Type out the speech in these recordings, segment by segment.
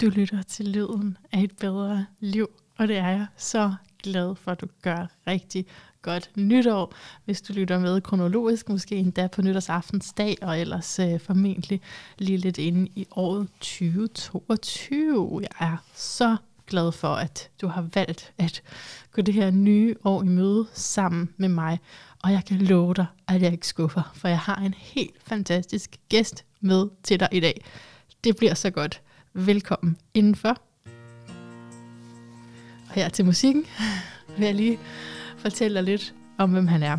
Du lytter til lyden af et bedre liv, og det er jeg så glad for, at du gør. Rigtig godt nytår, hvis du lytter med kronologisk, måske endda på nytårsaftensdag, og ellers formentlig lige lidt inde i året 2022. Jeg er så glad for, at du har valgt at gå det her nye år i møde sammen med mig, og jeg kan love dig, at jeg ikke skuffer, for jeg har en helt fantastisk gæst med til dig i dag. Det bliver så godt. Velkommen indenfor. Og her til musikken vil jeg lige fortælle dig lidt om, hvem han er.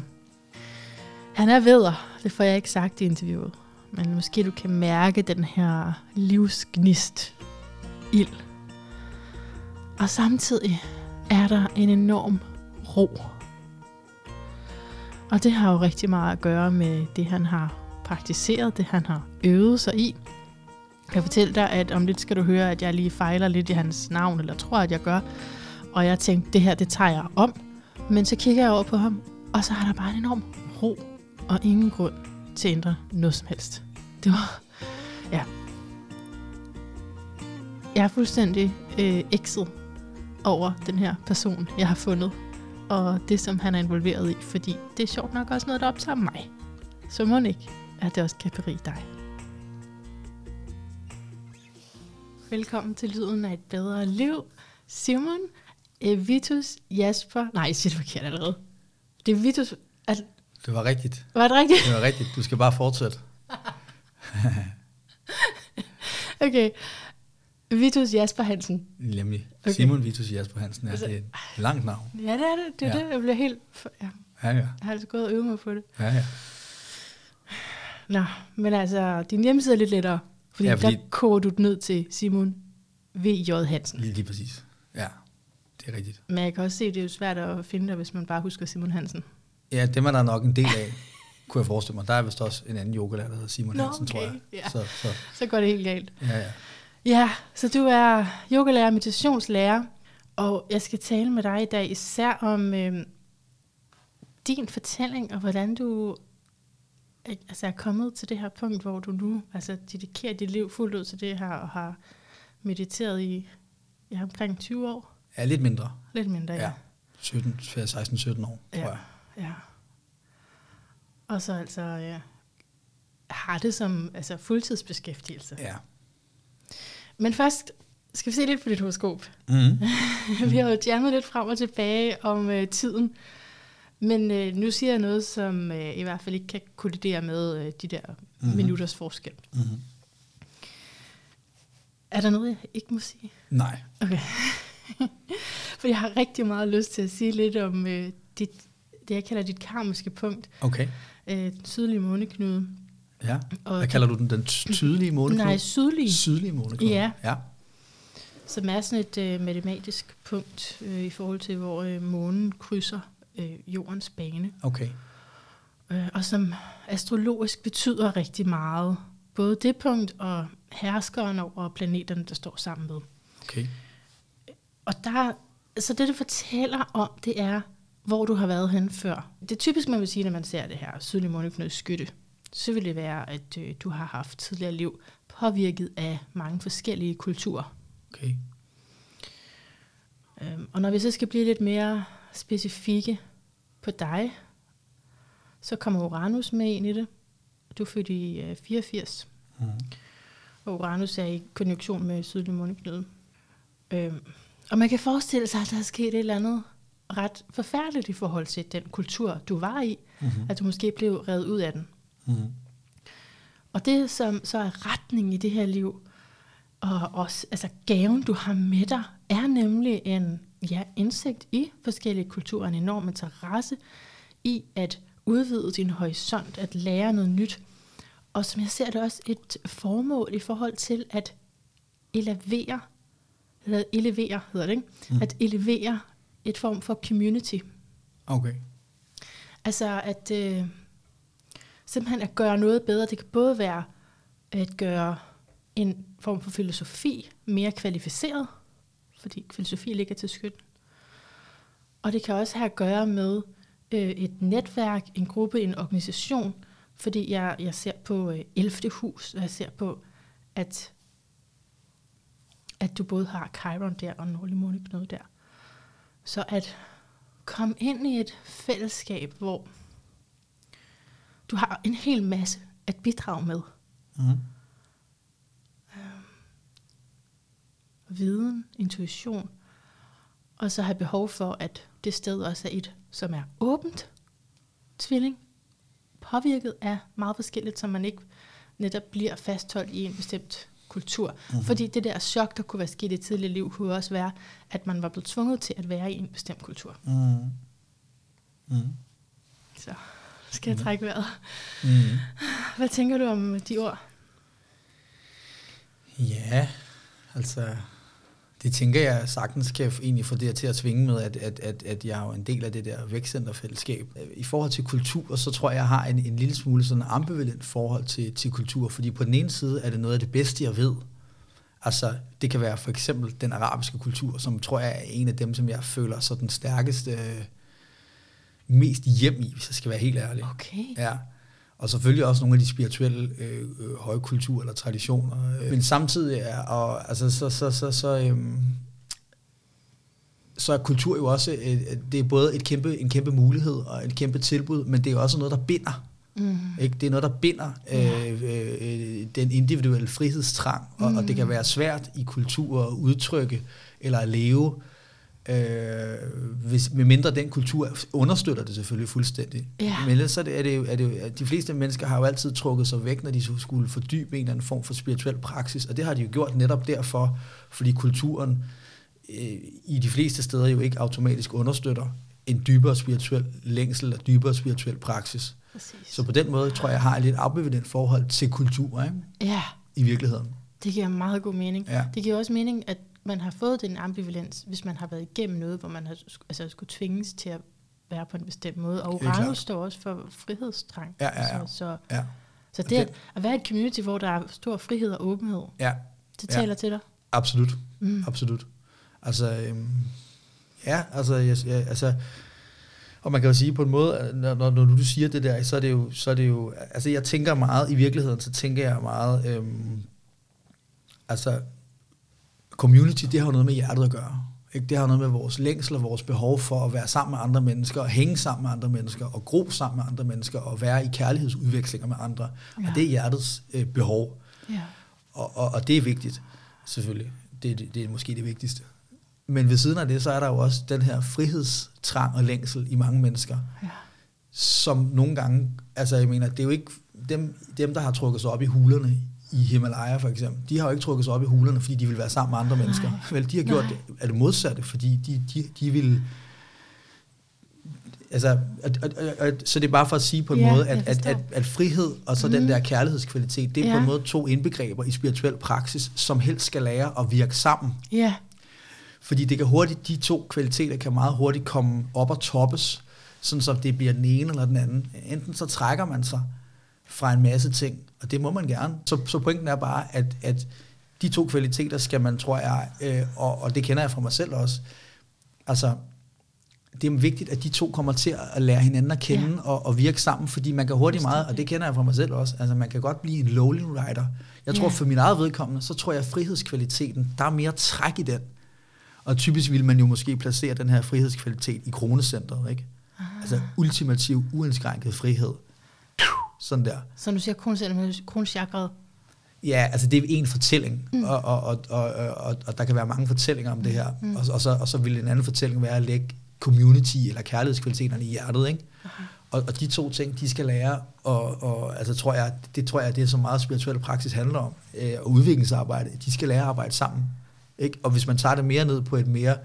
Han er vædder, det får jeg ikke sagt i interviewet, men måske du kan mærke den her livsgnist, ild. Og samtidig er der en enorm ro. Og det har jo rigtig meget at gøre med det, han har praktiseret, det han har øvet sig i. Jeg fortæller dig, at om lidt skal du høre, at jeg lige fejler lidt i hans navn, eller tror, at jeg gør. Og jeg tænkte, det her, det tager jeg om. Men så kigger jeg over på ham, og så har der bare en enorm ro, og ingen grund til at ændre noget som helst. Det var, ja. Jeg er fuldstændig ekset over den her person, jeg har fundet, og det, som han er involveret i, fordi det er sjovt nok også noget, der optager mig. Så må ikke, at det også kan berige dig. Velkommen til lyden af et bedre liv. Simon Vitus Jasper... Nej, jeg siger det forkert allerede. Det er Vitus... Det var rigtigt. Var det rigtigt? Det var rigtigt. Du skal bare fortsætte. Okay. Vitus Jasper Hansen. Nemlig. Okay. Simon Vitus Jasper Hansen. Ja, altså, det er et langt navn. Ja, det er det. Det er det. Jeg bliver helt... Ja. Jeg har altså gået og øvet mig på det. Ja. Nå, men altså, din hjemmeside er lidt lettere. Fordi der koger du ned til Simon V.J. Hansen. Lige præcis. Ja, det er rigtigt. Men jeg kan også se, at det er jo svært at finde dig, hvis man bare husker Simon Hansen. Ja, det man er nok en del af, kunne jeg forestille mig. Der er vist også en anden yogalærer, der hedder Simon Hansen, tror jeg. Ja. Så går det helt galt. Ja. Ja, så du er yogalærer og meditationslærer, og jeg skal tale med dig i dag især om din fortælling, og hvordan du... Altså jeg er kommet til det her punkt, hvor du nu altså dedikerer dit liv fuldt ud til det her, og har mediteret i omkring 20 år. Ja, lidt mindre. Ja. 16-17 år, tror jeg. Ja. Og så altså har det som altså fuldtidsbeskæftigelse. Ja. Men først skal vi se lidt på dit horoskop. Vi har jo jammet lidt frem og tilbage om tiden. Men nu siger jeg noget, som i hvert fald ikke kan kollidere med de der minutters forskel. Mm-hmm. Er der noget, jeg ikke må sige? Nej. Okay. For jeg har rigtig meget lyst til at sige lidt om det, jeg kalder dit karmiske punkt. Okay. Den sydlige måneknude. Ja. Og hvad kalder du den? Den tydelige måneknude? Nej, sydlige. Sydlige måneknude. Ja. Som er sådan et matematisk punkt i forhold til, hvor månen krydser jordens bane. Okay. Og som astrologisk betyder rigtig meget. Både det punkt og herskeren over planeterne, der står sammen med. Okay. Og der, så det fortæller om, det er, hvor du har været hen før. Det er typisk, man vil sige, når man ser det her sydlige måneknude skytte, så vil det være, at du har haft tidligere liv påvirket af mange forskellige kulturer. Okay. Og når vi så skal blive lidt mere specifikke på dig, så kommer Uranus med ind i det. Du er født i 84, og Uranus er i konjunktion med sydlig måneknude. Og man kan forestille sig, at der er sket et eller andet ret forfærdeligt i forhold til den kultur, du var i, at du måske blev revet ud af den. Og det, som så er retningen i det her liv, og også altså gaven, du har med dig, er nemlig en indsigt i forskellige kulturer, en enorm interesse i at udvide din horisont, at lære noget nyt. Og som jeg ser det også et formål i forhold til at elevere hedder det, ikke? At elevere et form for community. Okay. Altså at simpelthen at gøre noget bedre. Det kan både være at gøre en form for filosofi mere kvalificeret, fordi filosofi ligger til skytten. Og det kan også have at gøre med et netværk, en gruppe, en organisation, fordi jeg ser på 11. hus, og jeg ser på, at at du både har Chiron der og nålemåneknude der. Så at komme ind i et fællesskab, hvor du har en hel masse at bidrage med. Mm. Viden, intuition, og så have behov for, at det sted også er et, som er åbent, tvilling, påvirket af meget forskelligt, så man ikke netop bliver fastholdt i en bestemt kultur. Mm-hmm. Fordi det der chok, der kunne være sket i tidligere liv, kunne også være, at man var blevet tvunget til at være i en bestemt kultur. Mm-hmm. Mm-hmm. Så skal jeg trække vejret. Mm-hmm. Hvad tænker du om de ord? Ja, altså, det tænker jeg sagtens kan egentlig få det til at svinge med, at jeg er en del af det der vækstcenterfællesskab. I forhold til kultur, så tror jeg, jeg har en lille smule sådan ambivalent forhold til kultur, fordi på den ene side er det noget af det bedste, jeg ved. Altså, det kan være for eksempel den arabiske kultur, som tror jeg er en af dem, som jeg føler så den stærkeste, mest hjem i, hvis jeg skal være helt ærlig. Okay. Ja. Og selvfølgelig også nogle af de spirituelle højkulturer eller traditioner. Men samtidig er, og, altså, så er kultur jo også, det er både en kæmpe mulighed og et kæmpe tilbud, men det er også noget, der binder. Mm. Ikke? Det er noget, der binder den individuelle frihedstrang, og det kan være svært i kultur at udtrykke eller at leve, med mindre den kultur understøtter det selvfølgelig fuldstændig. Ja. Men ellers er det, de fleste mennesker har jo altid trukket sig væk, når de skulle fordybe en eller anden form for spirituel praksis, og det har de jo gjort netop derfor, fordi kulturen i de fleste steder jo ikke automatisk understøtter en dybere spirituel længsel og dybere spirituel praksis. Præcis. Så på den måde tror jeg, jeg har et lidt ambivalent forhold til kultur, ikke? Ja. I virkeligheden. Det giver meget god mening. Ja. Det giver også mening, at man har fået den ambivalens, hvis man har været igennem noget, hvor man har skulle tvinges til at være på en bestemt måde. Og Uranus står også for frihedstrang. Ja. Så det at være et community, hvor der er stor frihed og åbenhed, det taler til dig? Absolut. Mm. Absolut. Altså, og man kan jo sige på en måde, når du siger det der, så er det jo, altså jeg tænker meget, i virkeligheden, så tænker jeg meget, community, det har jo noget med hjertet at gøre. Ikke? Det har noget med vores længsel og vores behov for at være sammen med andre mennesker, og hænge sammen med andre mennesker, og gro sammen med andre mennesker, og være i kærlighedsudvekslinger med andre. Ja. Og det er hjertets behov. Ja. Og det er vigtigt, selvfølgelig. Det er måske det vigtigste. Men ved siden af det, så er der jo også den her frihedstrang og længsel i mange mennesker, som nogle gange, altså jeg mener, det er jo ikke dem der har trukket sig op i hulerne, i Himalaya for eksempel, de har jo ikke trukket sig op i hulerne, fordi de vil være sammen med andre mennesker. Vel, de har gjort det modsatte, fordi de vil... Altså, så det er bare for at sige på en måde, at frihed og så den der kærlighedskvalitet, det er på en måde to indbegreber i spirituel praksis, som helst skal lære at virke sammen. Ja. Fordi det kan hurtigt, de to kvaliteter kan meget hurtigt komme op og toppes, sådan så det bliver den ene eller den anden. Enten så trækker man sig fra en masse ting, og det må man gerne. Så pointen er bare, at de to kvaliteter skal man, tror jeg, og det kender jeg fra mig selv også, altså, det er vigtigt, at de to kommer til at lære hinanden at kende og virke sammen, fordi man kan hurtigt meget, og det kender jeg fra mig selv også, altså man kan godt blive en lonely rider. Jeg tror, for min eget vedkommende, så tror jeg, at frihedskvaliteten, der er mere træk i den. Og typisk vil man jo måske placere den her frihedskvalitet i kronecentret, ikke? Altså ultimativ, uindskrænket frihed. Sådan der. Så du siger kronchakret? Ja, altså det er en fortælling, og der kan være mange fortællinger om det her, og så vil en anden fortælling være at lægge community eller kærlighedskvaliteterne i hjertet, ikke? Okay. Og de to ting, de skal lære, og altså tror jeg, det er så meget spirituel praksis handler om, og udviklingsarbejde, de skal lære at arbejde sammen, ikke? Og hvis man tager det mere ned på et mere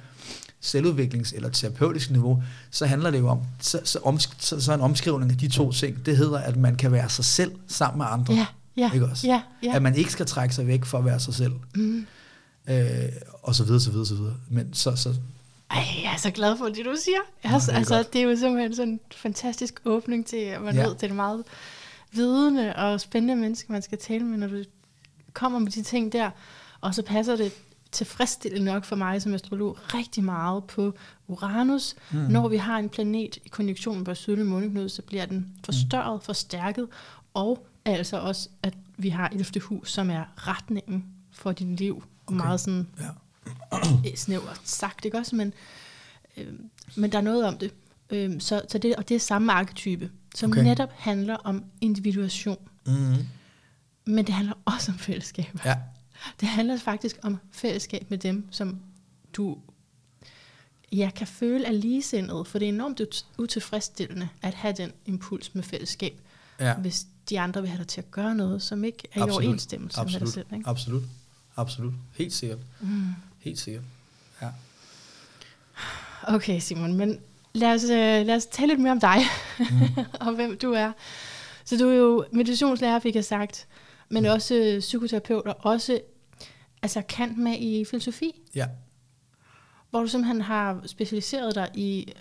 selvudviklings- eller terapeutisk niveau, så handler det jo om, så en omskrivning af de to ting, det hedder, at man kan være sig selv sammen med andre. Yeah, ikke også? At man ikke skal trække sig væk for at være sig selv. Mm. Og så videre. Men så... Ej, jeg er så glad for det, du siger. Det er jo simpelthen sådan en fantastisk åbning til, at man ved, det er meget vidende og spændende mennesker, man skal tale med, når du kommer med de ting der, og så passer det tilfredsstillende nok for mig som astrolog rigtig meget på Uranus. Mm. Når vi har en planet i konjunktionen på sydlige måneknude, så bliver den forstørret, forstærket, og altså også, at vi har 11. hus, som er retningen for dit liv, og meget sådan snævert sagt, ikke også? Men der er noget om det. Så det, og det er samme arketype, som netop handler om individuation. Mm-hmm. Men det handler også om fællesskaber. Ja. Det handler faktisk om fællesskab med dem, som du kan føle er ligesindede, for det er enormt utilfredsstillende at have den impuls med fællesskab, hvis de andre vil have dig til at gøre noget, som ikke er i overensstemmelse med dig selv. Ikke? Absolut. Helt sikkert. Mm. Helt sikkert. Ja. Okay, Simon, men lad os tale lidt mere om dig, og hvem du er. Så du er jo meditationslærer, fik jeg sagt, men også psykoterapeut, og også kendt med i filosofi. Ja. Hvor du simpelthen har specialiseret dig i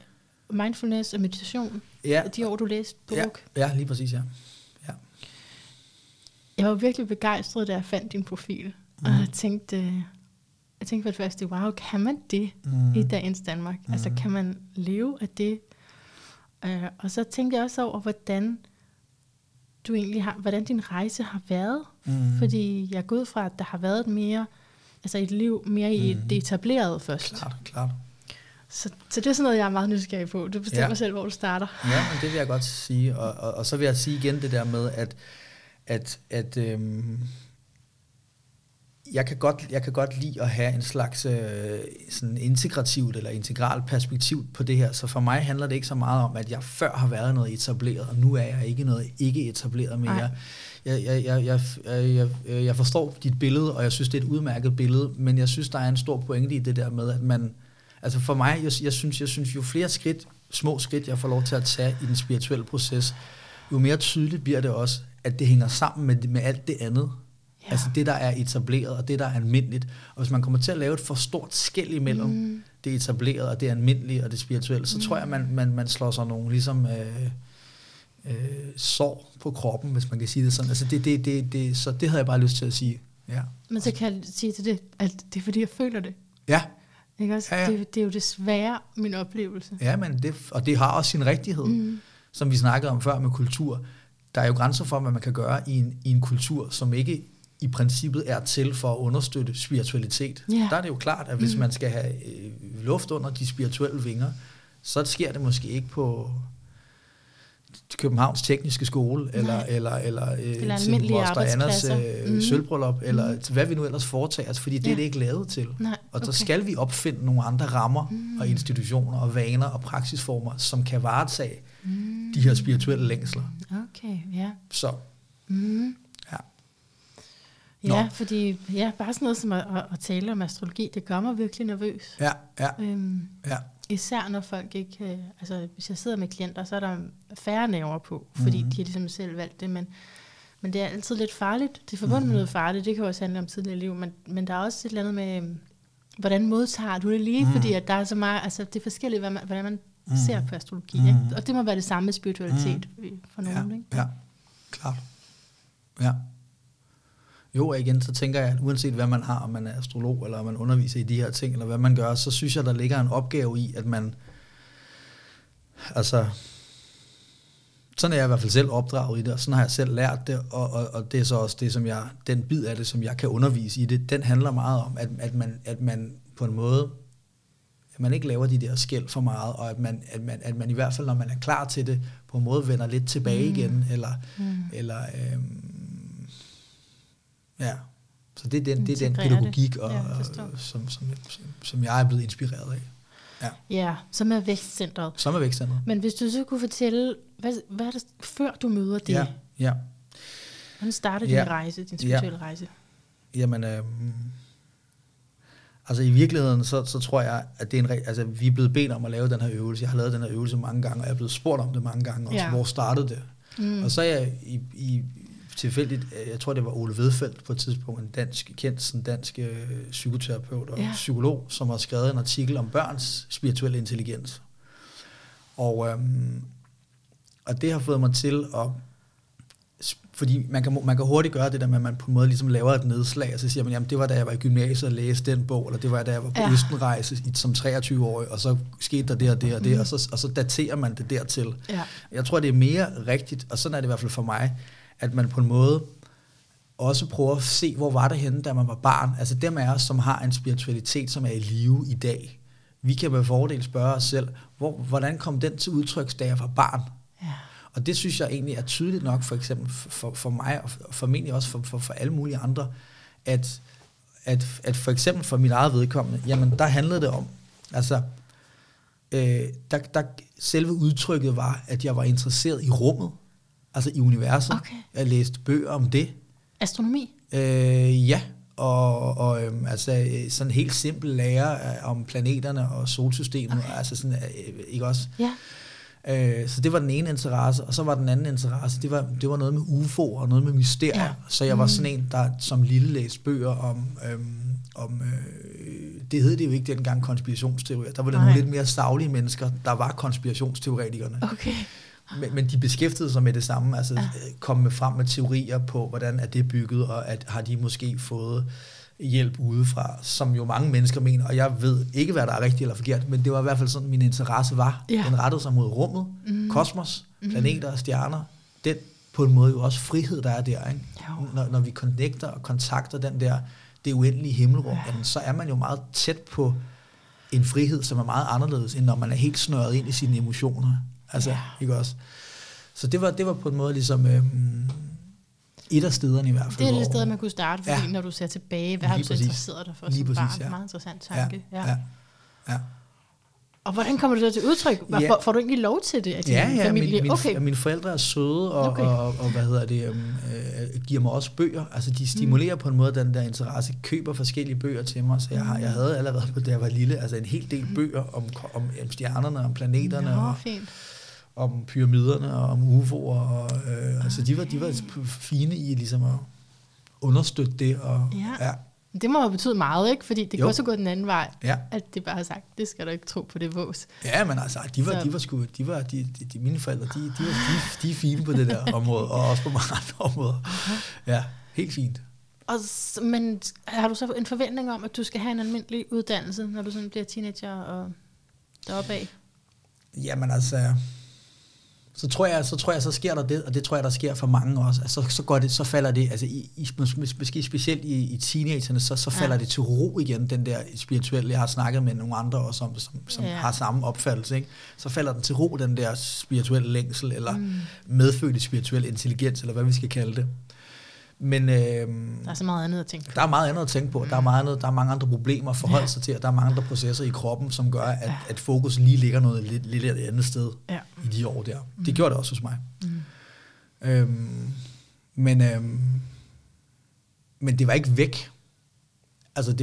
mindfulness og meditation, de år, du læste på Ruk. Ja, lige præcis, ja. Jeg var virkelig begejstret, da jeg fandt din profil, og jeg tænkte for det første, wow, kan man det i dagens Danmark? Mm. Kan man leve af det? Og så tænkte jeg også over, hvordan din rejse har været. Mm. Fordi jeg går ud fra, at der har været et liv mere i det etablerede først. Klart. Så det er sådan noget, jeg er meget nysgerrig på. Du bestemmer selv, hvor du starter. Ja, men det vil jeg godt sige. Og så vil jeg sige igen det der med, at jeg kan godt lide at have en slags sådan integrativt eller integralt perspektiv på det her. Så for mig handler det ikke så meget om, at jeg før har været noget etableret, og nu er jeg ikke noget ikke etableret mere. Jeg forstår dit billede, og jeg synes, det er et udmærket billede, men jeg synes, der er en stor pointe i det der med, at man... Altså for mig, jeg synes jo flere skridt, små skridt, jeg får lov til at tage i den spirituelle proces, jo mere tydeligt bliver det også, at det hænger sammen med alt det andet. Ja. Altså det, der er etableret, og det, der er almindeligt. Og hvis man kommer til at lave et for stort skel imellem det etablerede, og det almindelige, og det spirituelle, så tror jeg, man slår sig nogle ligesom... sår på kroppen, hvis man kan sige det sådan. Så det havde jeg bare lyst til at sige. Ja. Men så kan jeg sige til det, at det er fordi, jeg føler det. Ja. Ikke også? Ja. Det er jo desværre min oplevelse. Ja, men det har også sin rigtighed, som vi snakkede om før med kultur. Der er jo grænser for, hvad man kan gøre i en kultur, som ikke i princippet er til for at understøtte spiritualitet. Ja. Der er det jo klart, at hvis man skal have luft under de spirituelle vinger, så sker det måske ikke på... Københavns Tekniske Skole, eller til vores der andres sølvbryllup, eller hvad vi nu ellers foretager os, fordi det er det ikke lavet til. Nej, og så skal vi opfinde nogle andre rammer og institutioner og vaner og praksisformer, som kan varetage de her spirituelle længsler. Okay, ja. Så. Mm. Ja. Nå. Ja, fordi bare sådan noget som at tale om astrologi, det gør mig virkelig nervøs. Ja. Især når folk ikke... hvis jeg sidder med klienter, så er der færre nerver på, fordi de har ligesom selv valgt det, men det er altid lidt farligt. Det er forbundet med noget farligt, det kan også handle om tidligere liv, men der er også et eller andet med, hvordan modtager du det lige, fordi at der er så meget... det er forskelligt, hvordan man ser på astrologi, ikke? Og det må være det samme med spiritualitet for nogen, ikke? Ja, klart. Ja. Jo, og igen, så tænker jeg, at uanset hvad man har, om man er astrolog, eller om man underviser i de her ting, eller hvad man gør, så synes jeg, der ligger en opgave i, at man, sådan er jeg i hvert fald selv opdraget i det, og sådan har jeg selv lært det, og det er så også det, som jeg, den bid af det, som jeg kan undervise i det, den handler meget om, at man på en måde, at man ikke laver de der skel for meget, og at man i hvert fald, når man er klar til det, på en måde vender lidt tilbage igen, ja, så det er den pædagogik, og, som jeg er blevet inspireret af. Ja, som er Vækstcenteret. Men hvis du så kunne fortælle, hvad er det, før du møder det? Ja. Hvordan startede din rejse, din spirituelle rejse? Jamen, i virkeligheden, så tror jeg, at det er vi er blevet bedt om at lave den her øvelse. Jeg har lavet den her øvelse mange gange, og jeg er blevet spurgt om det mange gange, også, hvor startede det? Og så er jeg tilfældigt, jeg tror det var Ole Vedfelt på et tidspunkt, en kendt dansk psykoterapeut og psykolog, som har skrevet en artikel om børns spirituelle intelligens. Og det har fået mig til at... Fordi man kan hurtigt gøre det der med, at man på en måde ligesom laver et nedslag, og så siger man, jamen det var da jeg var i gymnasiet og læste den bog, eller det var da jeg var på Østenrejse som 23-årig, og så skete der det og det og det, og så daterer man det dertil. Jeg tror det er mere rigtigt, og sådan er det i hvert fald for mig, at man på en måde også prøve at se, hvor var det henne, da man var barn. Altså dem af os, som har en spiritualitet, som er i live i dag. Vi kan med fordel spørge os selv, hvordan kom den til udtryk, da jeg var barn? Ja. Og det synes jeg egentlig er tydeligt nok, for eksempel for mig, og formentlig også for alle mulige andre, at for eksempel for mit eget vedkommende, jamen der handlede det om, altså der selve udtrykket var, at jeg var interesseret i rummet, altså i universet. Okay. Jeg læste bøger om det. Astronomi? Ja, og sådan helt simpel lære om planeterne og solsystemet, okay. Altså sådan, ikke også? Ja. Så det var den ene interesse, og så var den anden interesse, det var noget med UFO'er og noget med mysterier, ja. Så jeg var sådan en, der som lille læste bøger om det hed det jo ikke dengang konspirationsteorier, der var det nogle lidt mere savlige mennesker, der var konspirationsteoretikerne. Okay. Men de beskæftigede sig med det samme, altså komme frem med teorier på, hvordan er det bygget, og at har de måske fået hjælp udefra, som jo mange mennesker mener, og jeg ved ikke, hvad der er rigtigt eller forkert, men det var i hvert fald sådan, min interesse var. Ja. Den rettede sig mod rummet, kosmos, planeter og stjerner. Den på en måde jo også frihed, der er der. Ikke? Når vi connecter og kontakter den der, det uendelige himmelrum, ja. Så er man jo meget tæt på en frihed, som er meget anderledes, end når man er helt snøret ind i sine emotioner. Altså, ikke også? Så det var på en måde ligesom... et af stederne i hvert fald. Det er et sted, man kunne starte, fordi når du ser tilbage, hvad har du så interesseret dig for som barn? Ja. Meget interessant tanke. Ja. Og hvordan kommer det så til udtryk? Får du egentlig lov til det? At din familie? Mine forældre er søde, og hvad hedder det, giver mig også bøger. Altså de stimulerer på en måde den der interesse, køber forskellige bøger til mig, så jeg havde allerede, da jeg var lille, altså en hel del bøger om stjernerne, om planeterne. Nå, og fint. Om pyramiderne og om UFO'er. Altså de var fine i ligesom at understøtte det. Og, ja. Det må jo betyde meget, ikke? Fordi det kan også gå den anden vej, at det bare har sagt, det skal du ikke tro på, det vås. Ja, men altså, de var sgu, mine forældre, de er fine på det der område, og også på mange andre områder. Ja, helt fint. Men har du så en forventning om, at du skal have en almindelig uddannelse, når du sådan bliver teenager og deroppe af? Jamen altså... Så tror jeg, så sker der det, og det tror jeg, der sker for mange også. Altså, så falder det, altså måske specielt i teenagerne, så falder det til ro igen, den der spirituelle, jeg har snakket med nogle andre også om, som har samme opfattelse, ikke? Så falder den til ro, den der spirituelle længsel, eller medfødte spirituel intelligens, eller hvad vi skal kalde det. Men der er så meget andet at tænke på. Der er meget andet at tænke på. Der er mange andre problemer at forholde sig til, og der er mange andre processer i kroppen, som gør, at fokus lige ligger noget lidt andet sted i de år der. Det gjorde det også hos mig. Men det var ikke væk. Altså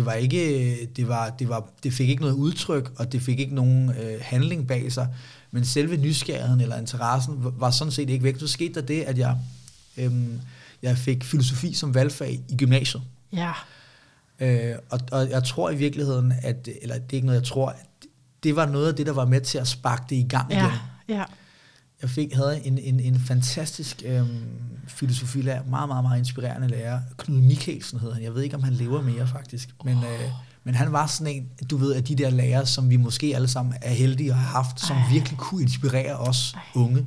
det fik ikke noget udtryk, og det fik ikke nogen handling bag sig. Men selve nysgerrigheden eller interessen var sådan set ikke væk. Så skete der det, at jeg fik filosofi som valgfag i gymnasiet. Ja. Og jeg tror i virkeligheden, det var noget af det, der var med til at sparke det i gang igen. Ja. Jeg havde en fantastisk filosofilærer, meget, meget, meget inspirerende lærer. Knud Mikkelsen hed han. Jeg ved ikke, om han lever mere faktisk. Men han var sådan en, du ved, af de der lærere, som vi måske alle sammen er heldige at have haft, som virkelig kunne inspirere os unge.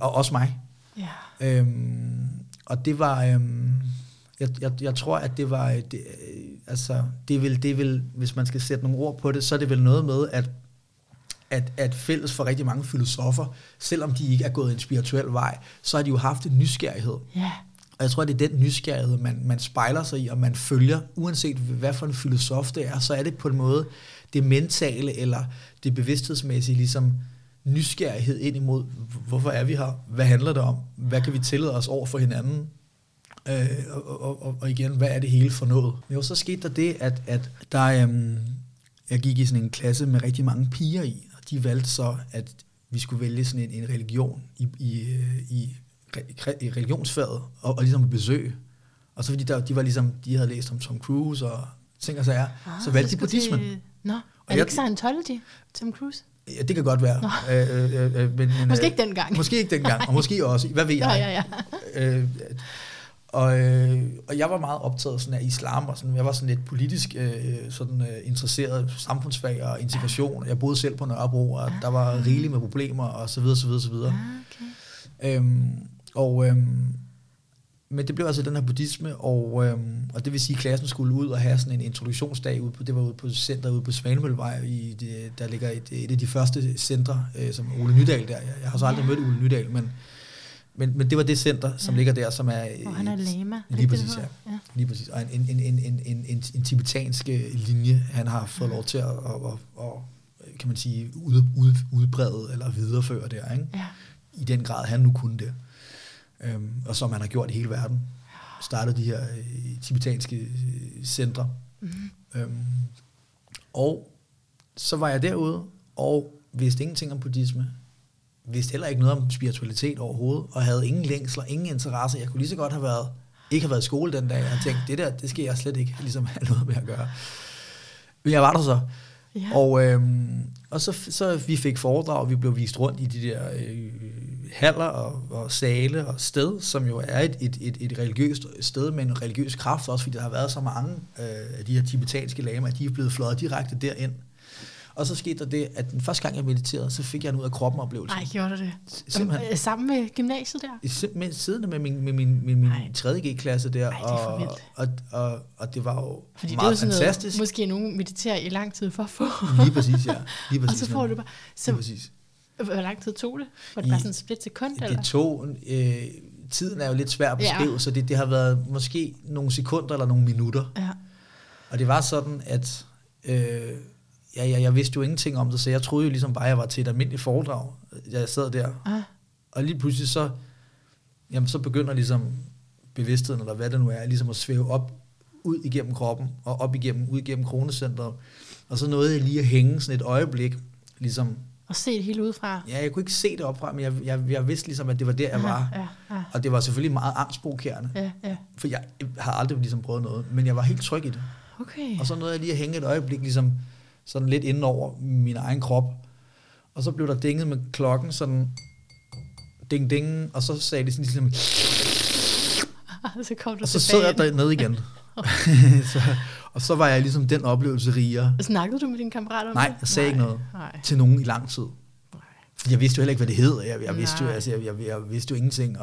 Og også mig. Ja. Og det var, jeg tror, at det var, hvis man skal sætte nogle ord på det, så er det vel noget med, at fælles for rigtig mange filosofer, selvom de ikke er gået en spirituel vej, så har de jo haft en nysgerrighed. Ja. Og jeg tror, at det er den nysgerrighed, man spejler sig i, og man følger, uanset hvad for en filosof det er, så er det på en måde det mentale eller det bevidsthedsmæssige ligesom, nysgerrighed ind imod, hvorfor er vi her? Hvad handler det om? Hvad kan vi tillade os over for hinanden? Og igen, hvad er det hele for noget? Jo, så skete der det, at der, jeg gik i sådan en klasse med rigtig mange piger i, og de valgte så, at vi skulle vælge sådan en religion i religionsfaget, og ligesom besøg. Og så fordi de var ligesom, de havde læst om Tom Cruise og ting og sager, så valgte de buddhismen. Scientology, Tom Cruise? Ja, det kan godt være. Men måske ikke dengang. Og måske også. Hvad ved jeg? Ja. Og jeg var meget optaget sådan af islam, og sådan, jeg var sådan lidt politisk interesseret samfundsfag og integration. Jeg boede selv på Nørrebro, og der var rigeligt med problemer, og så videre. Men det blev altså den her buddhisme, og det vil sige, at klassen skulle ud og have sådan en introduktionsdag. Det var ude på centret ude på Svanemøllevej, der ligger et af de første centre, som Ole Nydahl der. Jeg har så aldrig mødt Ole Nydahl, men det var det center, som ligger der, som er... Hvor han er lama. Lige præcis, ja. Lige præcis. Og en tibetansk linje, han har fået lov til at kan man sige, udbrede eller videreføre der, ikke? Ja. I den grad, han nu kunne det. Og som man har gjort i hele verden. Startede de her tibetanske centre. Mm-hmm. Og så var jeg derude, og vidste ingenting om buddhisme. Vidste heller ikke noget om spiritualitet overhovedet, og havde ingen længsler, ingen interesse. Jeg kunne lige så godt ikke have været i skole den dag, og tænkte, det skal jeg slet ikke ligesom have noget med at gøre. Men jeg var der så. Ja. Og så vi fik foredrag, og vi blev vist rundt i de der haller og sale og sted, som jo er et religiøst sted med en religiøs kraft, også fordi der har været så mange af de her tibetanske lamaer, de er blevet fløjet direkte derind. Og så skete der det, at den første gang, jeg mediterede, så fik jeg en ud af kroppen oplevelse. Nej, gjorde du det? Simpelthen. Sammen med gymnasiet der? Simpelthen siddende med min 3.G-klasse der. Ej, det er for vildt. Og det var jo fordi meget det fantastisk. Noget, måske nogen mediterer i lang tid for at få. Lige præcis, ja. Lige præcis, og så får du bare... Så, lige præcis. Hvor lang tid tog det? Var det bare sådan en split sekund? Det tog... Tiden er jo lidt svær at beskrive, ja. Så det har været måske nogle sekunder eller nogle minutter. Ja. Og det var sådan, at... Jeg vidste jo ingenting om det, så jeg troede jo ligesom bare, jeg var til et almindeligt foredrag. Jeg sad der, og lige pludselig så begynder ligesom bevidstheden, eller hvad det nu er, ligesom at svæve op, ud igennem kroppen, og ud igennem kronecentret. Og så nåede jeg lige at hænge sådan et øjeblik, ligesom... Og se det hele udefra? Ja, jeg kunne ikke se det opfra, men jeg vidste ligesom, at det var der, jeg var. Ja. Og det var selvfølgelig meget angstprovokerende, for jeg har aldrig ligesom prøvet noget, men jeg var helt tryg i det. Okay. Og så nåede jeg lige at hænge et øjeblik, ligesom... sådan lidt indenover min egen krop. Og så blev der dinget med klokken, sådan ding ding, og så sagde det sådan ligesom, og så sad jeg dernede igen. Og så var jeg ligesom den oplevelse rigere. Snakkede du med dine kammerater om det? Nej, jeg sagde ikke noget til nogen i lang tid. Jeg vidste jo heller ikke, hvad det hed. Jeg vidste jo ingenting.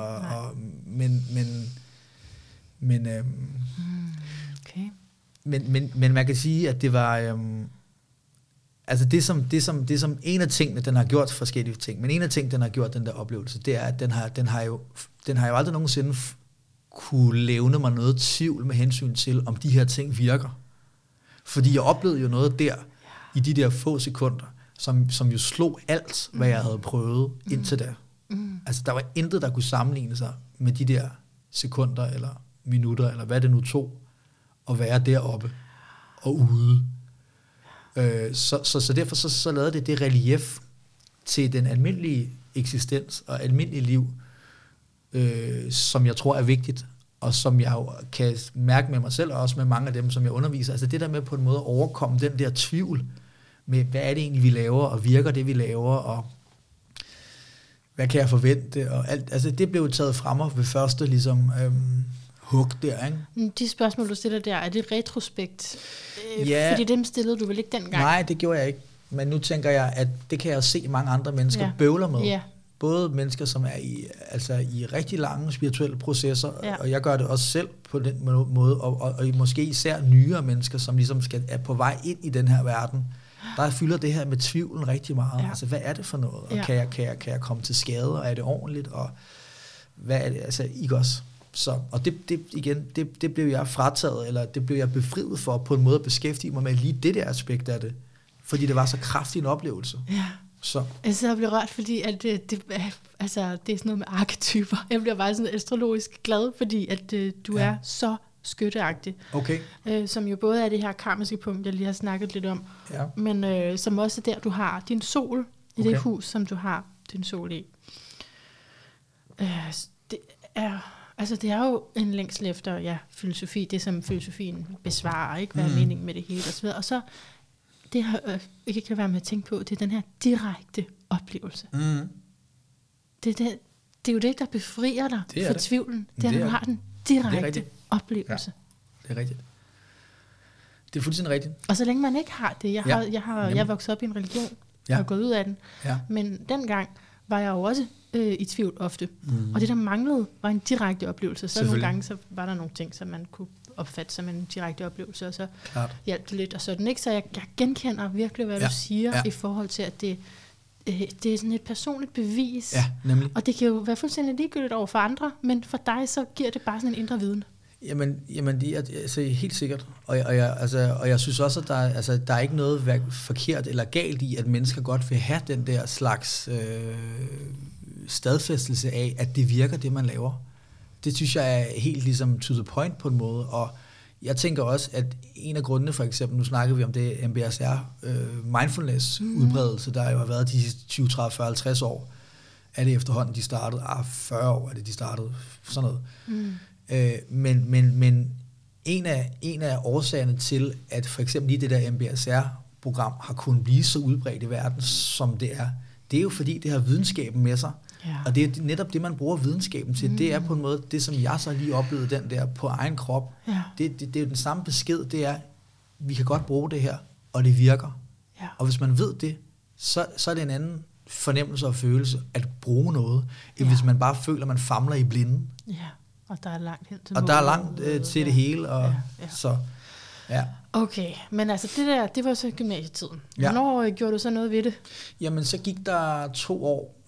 Men man kan sige, at det var... Altså det som en af tingene, den har gjort forskellige ting, men en af tingene, den har gjort den der oplevelse, det er, at den har jo aldrig nogensinde kunne levne mig noget tvivl med hensyn til, om de her ting virker. Fordi jeg oplevede jo noget der, i de der få sekunder, som jo slog alt, hvad jeg havde prøvet indtil da. Altså der var intet, der kunne sammenligne sig med de der sekunder, eller minutter, eller hvad det nu tog, at være deroppe og ude. Så derfor så lavede det relief til den almindelige eksistens og almindelige liv, som jeg tror er vigtigt, og som jeg jo kan mærke med mig selv, og også med mange af dem, som jeg underviser. Altså det der med på en måde at overkomme den der tvivl med, hvad er det egentlig, vi laver, og virker det, vi laver, og hvad kan jeg forvente, og alt. Altså det blev taget frem og ved første ligesom... der, ikke? De spørgsmål, du stiller der, er det retrospekt? Ja. Fordi dem stillede du vel ikke dengang? Nej, det gjorde jeg ikke. Men nu tænker jeg, at det kan jeg se mange andre mennesker bøvler med. Ja. Både mennesker, som er i rigtig lange spirituelle processer, og jeg gør det også selv på den måde, og måske især nyere mennesker, som ligesom er på vej ind i den her verden. Der fylder det her med tvivlen rigtig meget. Ja. Altså, hvad er det for noget? Og kan jeg komme til skade? Og er det ordentligt? Og hvad er det? Altså, ikke også... Så, og det blev jeg frataget, eller det blev jeg befriet for, på en måde at beskæftige mig med lige det der aspekt af det, fordi det var så kraftig en oplevelse. Ja. Så. Jeg sidder og bliver rørt, fordi at det er sådan noget med arketyper. Jeg bliver bare sådan astrologisk glad, fordi at du er så skytteagtig. Okay. Som jo både er det her karmiske punkt, jeg lige har snakket lidt om, men som også er der, du har din sol i det hus, som du har din sol i. Det er... Altså, det er jo en længsel efter filosofi, det som filosofien besvarer, ikke? Hvad er meningen med det hele, og så videre. Og så, det her, jeg kan ikke lade være med at tænke på, det er den her direkte oplevelse. Mm. Det er jo det, der befrier dig fra tvivlen. Det er, at du har den direkte oplevelse. Ja, det er rigtigt. Det er fuldstændig rigtigt. Og så længe man ikke har det. Jeg er vokset op i en religion og gået ud af den. Ja. Men dengang var jeg jo også i tvivl ofte. Mm. Og det, der manglede, var en direkte oplevelse. Så nogle gange så var der nogle ting, som man kunne opfatte som en direkte oplevelse, og så hjalp det lidt og sådan, ikke? Så jeg genkender virkelig, hvad du siger i forhold til, at det er sådan et personligt bevis. Ja, nemlig. Og det kan jo være fuldstændig ligegyldigt over for andre, men for dig så giver det bare sådan en indre viden. Jamen det er altså, helt sikkert. Og jeg synes også, at der er ikke noget forkert eller galt i, at mennesker godt vil have den der slags stadfæstelse af, at det virker, det man laver. Det synes jeg er helt ligesom to the point på en måde, og jeg tænker også, at en af grundene, for eksempel, nu snakker vi om det MBSR, mindfulness-udbredelse, der jo har været de 20, 30, 40, 50 år, er det efterhånden, de startede, 40 år er det, de startede, sådan noget. Men en af årsagerne til, at for eksempel lige det der MBSR-program har kunnet blive så udbredt i verden, som det er, det er jo fordi, det har videnskaben med sig. Ja. Og det er netop det, man bruger videnskaben til. Det er på en måde det, som jeg så lige oplevede den der på egen krop. Ja. Det er jo den samme besked, det er, vi kan godt bruge det her, og det virker. Ja. Og hvis man ved det, så er det en anden fornemmelse og følelse at bruge noget, end hvis man bare føler, at man famler i blinden. Ja, og der er langt hen til det hele. Og så... Ja. Okay, men altså det der, det var så gymnasietiden. Hvornår gjorde du så noget ved det? Jamen så gik der 2 år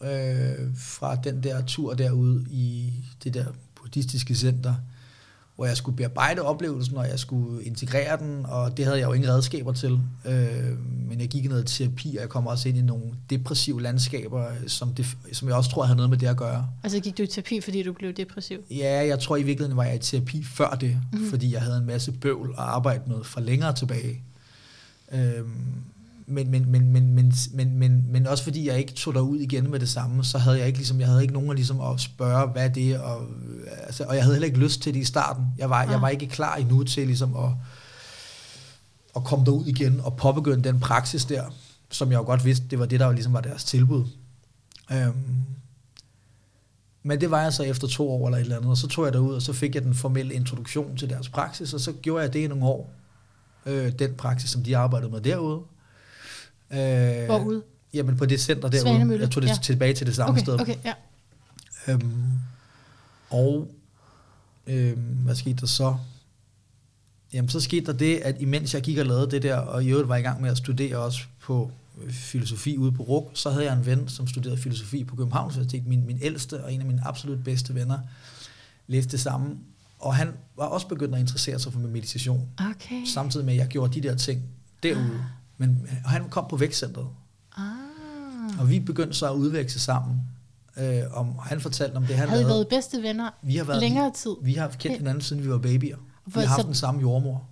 fra den der tur derude i det der buddhistiske center, hvor jeg skulle bearbejde oplevelsen, og jeg skulle integrere den, og det havde jeg jo ingen redskaber til. Men jeg gik i noget terapi, og jeg kom også ind i nogle depressive landskaber, som jeg også tror havde noget med det at gøre. Altså gik du i terapi, fordi du blev depressiv? Ja, jeg tror i virkeligheden var jeg i terapi før det, fordi jeg havde en masse bøvl at arbejde med fra længere tilbage. Men også fordi jeg ikke tog derud igen med det samme, så havde jeg ikke ligesom, jeg havde ikke nogen ligesom at spørge, hvad det er, og jeg havde heller ikke lyst til det i starten. Jeg var ikke klar endnu til ligesom at komme derud igen og påbegynde den praksis der, som jeg jo godt vidste, det var det, der ligesom var deres tilbud. Men det var jeg så efter 2 år eller et eller andet, og så tog jeg derud, og så fik jeg den formelle introduktion til deres praksis, og så gjorde jeg det i nogle år, den praksis, som de arbejdede med derude. Hvorude? Jamen på det center derude. Svanemølle. Jeg tog det tilbage til det samme sted. Okay, ja. Hvad skete der så? Jamen så skete der det, at imens jeg gik og lavede det der, og i øvrigt var i gang med at studere også på filosofi ude på Ruk, så havde jeg en ven, som studerede filosofi på Københavns Universitet. Min ældste og en af mine absolut bedste venner læste det samme. Og han var også begyndt at interessere sig for meditation. Okay. Samtidig med, at jeg gjorde de der ting derude. Men han kom på Vækstcenteret. Og vi begyndte så at udveksle sammen. Han fortalte om det, han havde været bedste venner vi har været længere tid. Vi har kendt hinanden, siden vi var babyer. Vi har haft den samme jordmor.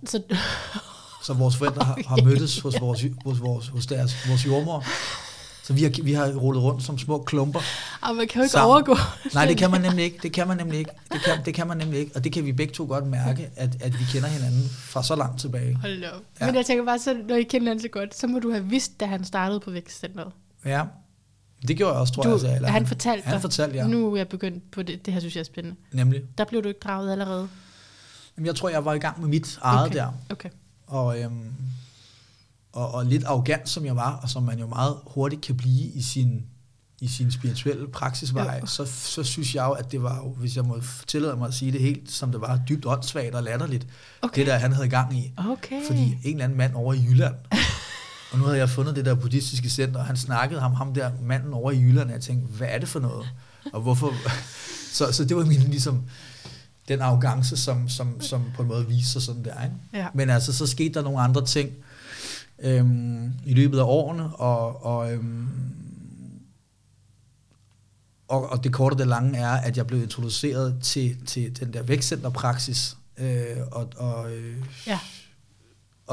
Så vores forældre har mødtes hos vores jordmor. Så vi har rullet rundt som små klumper. Og man kan jo ikke overgå. Nej, det kan man nemlig ikke. Og det kan vi begge to godt mærke, at vi kender hinanden fra så langt tilbage. Hold da op. Ja. Men jeg tænker bare, så, når I kender hinanden så godt, så må du have vidst, da han startede på Vækstcenteret. Ja, det gjorde jeg også, tror jeg. Altså, han fortalte dig, nu er jeg begyndt på det her, synes jeg er spændende. Nemlig. Der blev du ikke draget allerede? Jamen, jeg tror, jeg var i gang med mit eget der. Okay. Og lidt arrogant, som jeg var, og som man jo meget hurtigt kan blive i sin spirituelle praksisvej, så synes jeg jo, at det var jo, hvis jeg må tillade mig at sige det helt, som det var, dybt åndssvagt og latterligt, det der han havde gang i. Okay. Fordi en eller anden mand over i Jylland, og nu havde jeg fundet det der buddhistiske center, og han snakkede ham der manden over i Jylland, og jeg tænkte, hvad er det for noget? Og hvorfor? så det var min ligesom... den arrogance, som på en måde viser sådan der. Ikke? Ja. Men altså, så skete der nogle andre ting i løbet af årene, og det korte og det lange er, at jeg blev introduceret til den der vækstcenterpraksis, og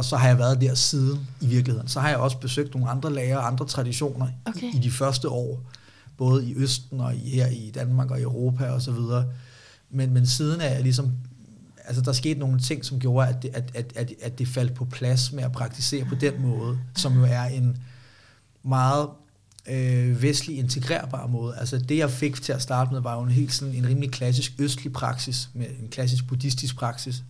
så har jeg været der siden i virkeligheden. Så har jeg også besøgt nogle andre lærere og andre traditioner i de første år, både i Østen og her i Danmark og i Europa og så videre. Men siden af, ligesom, altså der skete nogle ting, som gjorde, at det faldt på plads med at praktisere på den måde, som jo er en meget vestlig integrerbar måde. Altså det, jeg fik til at starte med, var jo en helt sådan en rimelig klassisk østlig praksis, med en klassisk buddhistisk praksis.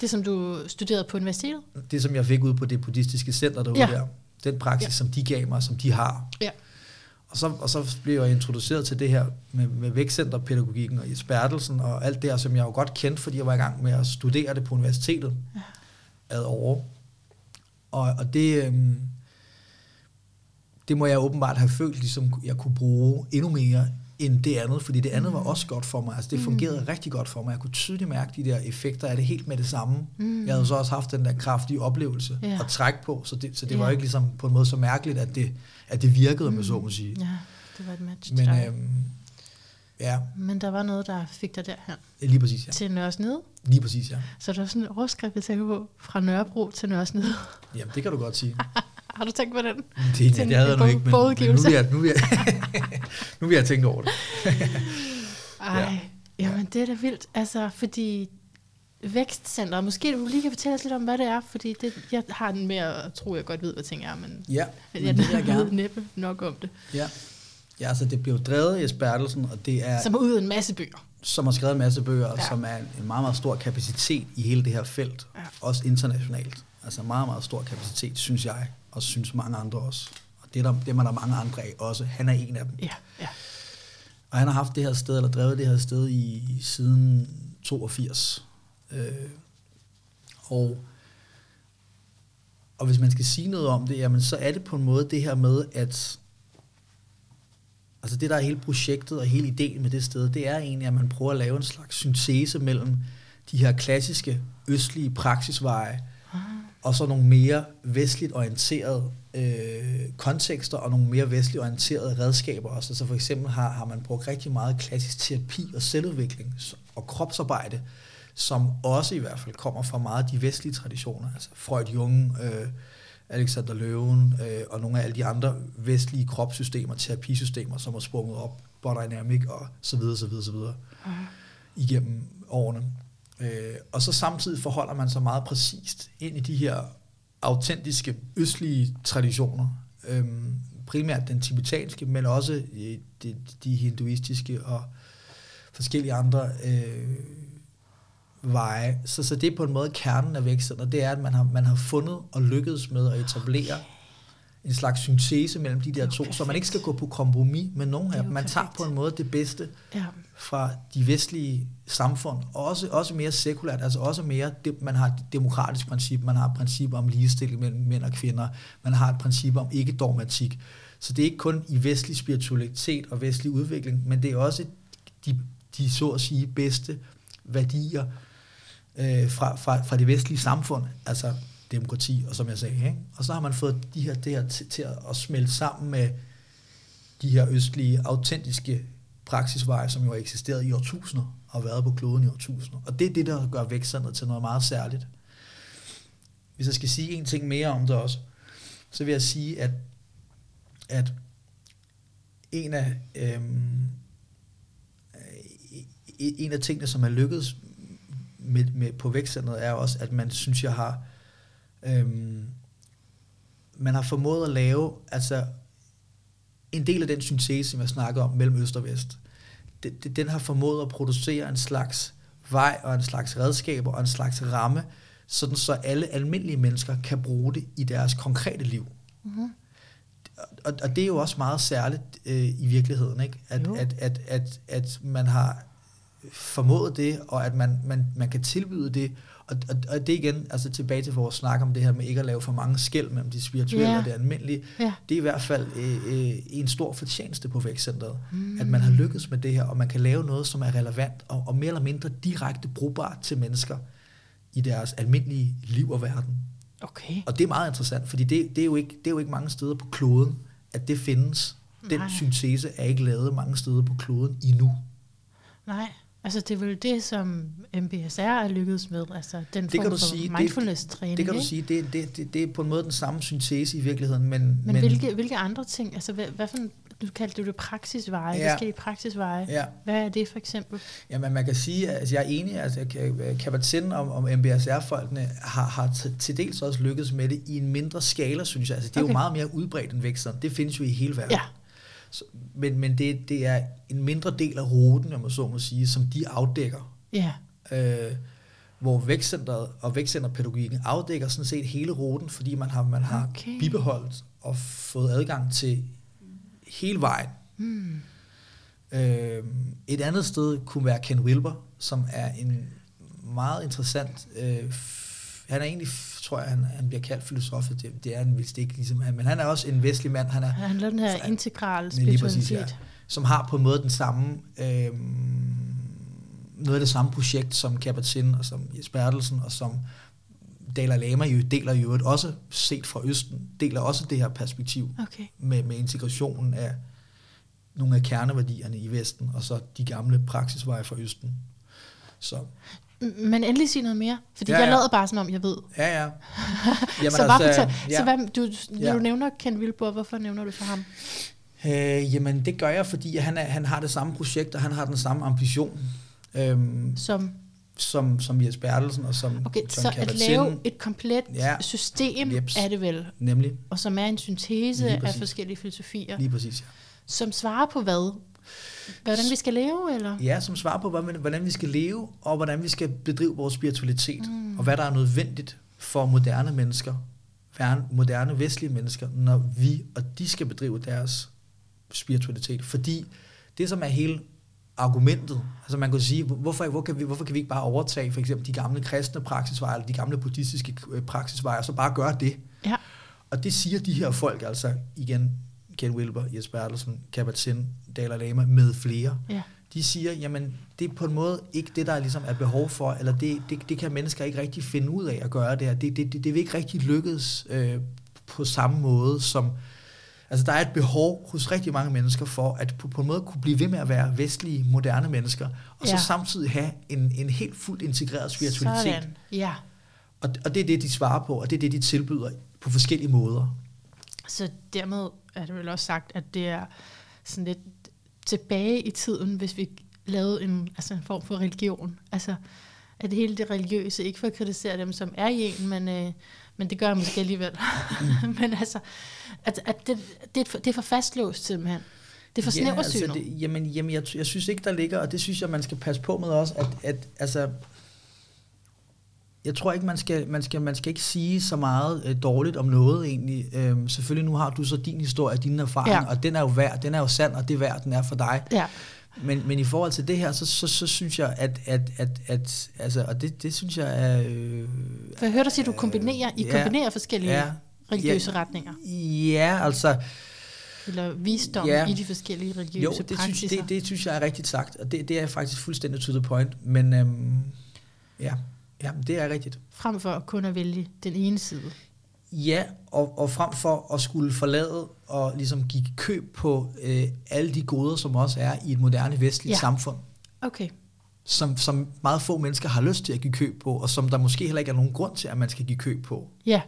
Det, som du studerede på universitetet? Det, som jeg fik ud på det buddhistiske center derude der. Den praksis, som de gav mig, som de har. Ja. Og så blev jeg introduceret til det her med vækstcenterpædagogikken og Jesper Adelsen og alt det her, som jeg jo godt kendte, fordi jeg var i gang med at studere det på universitetet ad år. Og det må jeg åbenbart have følt, ligesom jeg kunne bruge endnu mere end det andet, fordi det andet var også godt for mig. Altså det fungerede rigtig godt for mig. Jeg kunne tydeligt mærke de der effekter af det helt med det samme. Jeg havde så også haft den der kraftige oplevelse at trække på, så det var ikke ligesom på en måde så mærkeligt, at det virkede, med så må sige. Ja, det var et match. Men, men der var noget, der fik dig derhen. Lige præcis, ja. Til Nørresnede. Lige præcis, ja. Så der var sådan en overskrift, jeg tænker på, fra Nørrebro til Nørresnede. Jamen, det kan du godt sige. Har du tænkt på den? Det havde jeg nu ikke, men nu vil jeg tænke over det. Ej, jamen det er da vildt. Altså, fordi Vækstcenteret, måske du lige kan fortælle os lidt om, hvad det er, fordi det, jeg har den med at tro, jeg godt ved, hvad ting er, men jeg ved næppe nok om det. Ja, så altså, det blev drevet i Jesper Adelsen, og det er... Som har udgivet en masse bøger. Som har skrevet en masse bøger, og som er en meget, meget stor kapacitet i hele det her felt, også internationalt. Altså meget, meget stor kapacitet, synes jeg, og synes mange andre også. Og det er der mange andre af også. Han er en af dem. Ja, ja. Og han har haft det her sted, eller drevet det her sted i siden 82. Og hvis man skal sige noget om det, jamen, så er det på en måde det her med, at altså det, der er hele projektet og hele ideen med det sted, det er egentlig, at man prøver at lave en slags syntese mellem de her klassiske østlige praksisveje, og så nogle mere vestligt orienterede kontekster og nogle mere vestligt orienterede redskaber også. Altså for eksempel har man brugt rigtig meget klassisk terapi og selvudvikling og kropsarbejde, som også i hvert fald kommer fra meget de vestlige traditioner. Altså Freud, Jung, Alexander Lowen og nogle af alle de andre vestlige kropssystemer, terapisystemer, som har sprunget op, body dynamic og så videre igennem årene. Og så samtidig forholder man sig meget præcist ind i de her autentiske østlige traditioner, primært den tibetanske, men også de hinduistiske og forskellige andre veje. Så det er på en måde kernen af Vækstcenteret, og det er, at man har fundet og lykkedes med at etablere en slags syntese mellem de der to, så man ikke skal gå på kompromis med nogen af dem. Man tager på en måde det bedste fra de vestlige samfund, og også mere sekulært, altså også mere, man har et demokratisk princip, man har et princip om ligestilling mellem mænd og kvinder, man har et princip om ikke-dogmatik. Så det er ikke kun i vestlig spiritualitet og vestlig udvikling, men det er også de så at sige bedste værdier fra det vestlige samfund, altså demokrati, og som jeg sagde, ikke? Og så har man fået det her til at smelte sammen med de her østlige, autentiske praksisveje, som jo har eksisteret i årtusinder, og har været på kloden i årtusinder. Og det er det, der gør Vækstcenteret til noget meget særligt. Hvis jeg skal sige en ting mere om det også, så vil jeg sige, at en af tingene, som er lykkedes med på Vækstcenteret, er også, at man synes, jeg har man har formået at lave altså en del af den syntese, som jeg snakker om mellem øst og vest. Den har formået at producere en slags vej og en slags redskaber og en slags ramme, sådan så alle almindelige mennesker kan bruge det i deres konkrete liv. Mm-hmm. Og det er jo også meget særligt i virkeligheden, ikke? At man har formået det, og at man kan tilbyde det. Og det igen, altså tilbage til vores snak om det her med ikke at lave for mange skel mellem de spirituelle og det almindelige, det er i hvert fald en stor fortjeneste på Vækstcenteret, at man har lykkes med det her, og man kan lave noget, som er relevant og mere eller mindre direkte brugbart til mennesker i deres almindelige liv og verden. Okay. Og det er meget interessant, fordi det er jo ikke mange steder på kloden, at det findes. Den syntese er ikke lavet mange steder på kloden endnu. Nej. Altså det er vel det, som MBSR er lykkedes med, altså den form for mindfulness-træning. Det kan du sige, det er på en måde den samme syntese i virkeligheden. Men hvilke andre ting, altså hvad for, du kaldte det praksisveje, forskellige praksisveje, hvad er det for eksempel? Jamen man kan sige, at altså, jeg er enig, altså Kabat-Zinn om MBSR-folkene har til dels også lykkedes med det i en mindre skala, synes jeg. Altså det er jo meget mere udbredt end Vækstcenteret, det findes jo i hele verden. Ja. Men det er en mindre del af ruten, om jeg så må sige, som de afdækker. Hvor Vækstcenteret og Vækstcenterpædagogikken afdækker sådan set hele ruten, fordi man har bibeholdt og fået adgang til hele vejen. Mm. Et andet sted kunne være Ken Wilber, som er en meget interessant... han er egentlig, tror jeg, han bliver kaldt filosof, det er han vist ikke, ligesom, men han er også en vestlig mand. Han laver den her integral spiritualitet. Ja, som har på en måde den samme... noget af det samme projekt som Kabat-Zinn og som Jesper Adelsen og som Dalai Lama jo deler jo også set fra Østen, deler også det her perspektiv med integrationen af nogle af kerneværdierne i Vesten og så de gamle praksisveje fra Østen. Så. Men endelig sig noget mere, fordi jeg lader bare sådan om, jeg ved. Ja, ja. Jamen, så bare altså, så hvad, du nævner Ken Wilber, hvorfor nævner du for ham? Jamen det gør jeg, fordi han har det samme projekt, og han har den samme ambition. Som Jesper Adelsen og som John Kabat-Zinn. Så at lave et komplet system er det vel, nemlig. Og som er en syntese af forskellige filosofier. Lige præcis, ja. Som svarer på hvad? Hvordan vi skal leve, eller? Ja, som svarer på, hvordan vi skal leve, og hvordan vi skal bedrive vores spiritualitet, og hvad der er nødvendigt for moderne mennesker, moderne vestlige mennesker, når vi og de skal bedrive deres spiritualitet. Fordi det, som er hele argumentet. Altså man kunne sige, hvorfor kan vi ikke bare overtage for eksempel de gamle kristne praksisvejer, eller de gamle buddhistiske praksisvejer, og så bare gøre det? Ja. Og det siger de her folk, altså igen, Ken Wilber, Jesper Adelsen, Kabat-Zinn, Dalai Lama, med flere. Ja. De siger, jamen det er på en måde ikke det, der ligesom er behov for, eller det kan mennesker ikke rigtig finde ud af at gøre det her. Det vil ikke rigtig lykkes på samme måde som... Altså, der er et behov hos rigtig mange mennesker for at på en måde kunne blive ved med at være vestlige, moderne mennesker, og så samtidig have en helt fuldt integreret spiritualitet. Sådan. Ja. Og det er det, de svarer på, og det er det, de tilbyder på forskellige måder. Så dermed er det vel også sagt, at det er sådan lidt tilbage i tiden, hvis vi lavede en form for religion. Altså, at hele det religiøse, ikke for at kritisere dem, som er i en, men det gør jeg måske alligevel. Men altså, at det er for fastlåst simpelthen. Det er for snæversynet. Ja, altså jamen, jeg synes ikke, der ligger, og det synes jeg, man skal passe på med også, at altså, jeg tror ikke, man skal ikke sige så meget dårligt om noget egentlig. Selvfølgelig, nu har du så din historie, dine erfaringer, og den er jo værd, den er jo sand, og det er værd, den er for dig. Ja. Men i forhold til det her, så synes jeg, at altså, og det synes jeg er... For jeg hørte dig sige, at du kombinerer forskellige religiøse retninger. Ja, altså... Eller visdom i de forskellige religiøse praksiser. Det synes jeg er rigtigt sagt, og det er faktisk fuldstændig to the point, men det er rigtigt. Frem for kun at vælge den ene side. Ja, og frem for at skulle forlade og ligesom give køb på alle de goder, som også er i et moderne vestligt samfund. Okay. Som meget få mennesker har lyst til at give køb på, og som der måske heller ikke er nogen grund til, at man skal give køb på. Ja.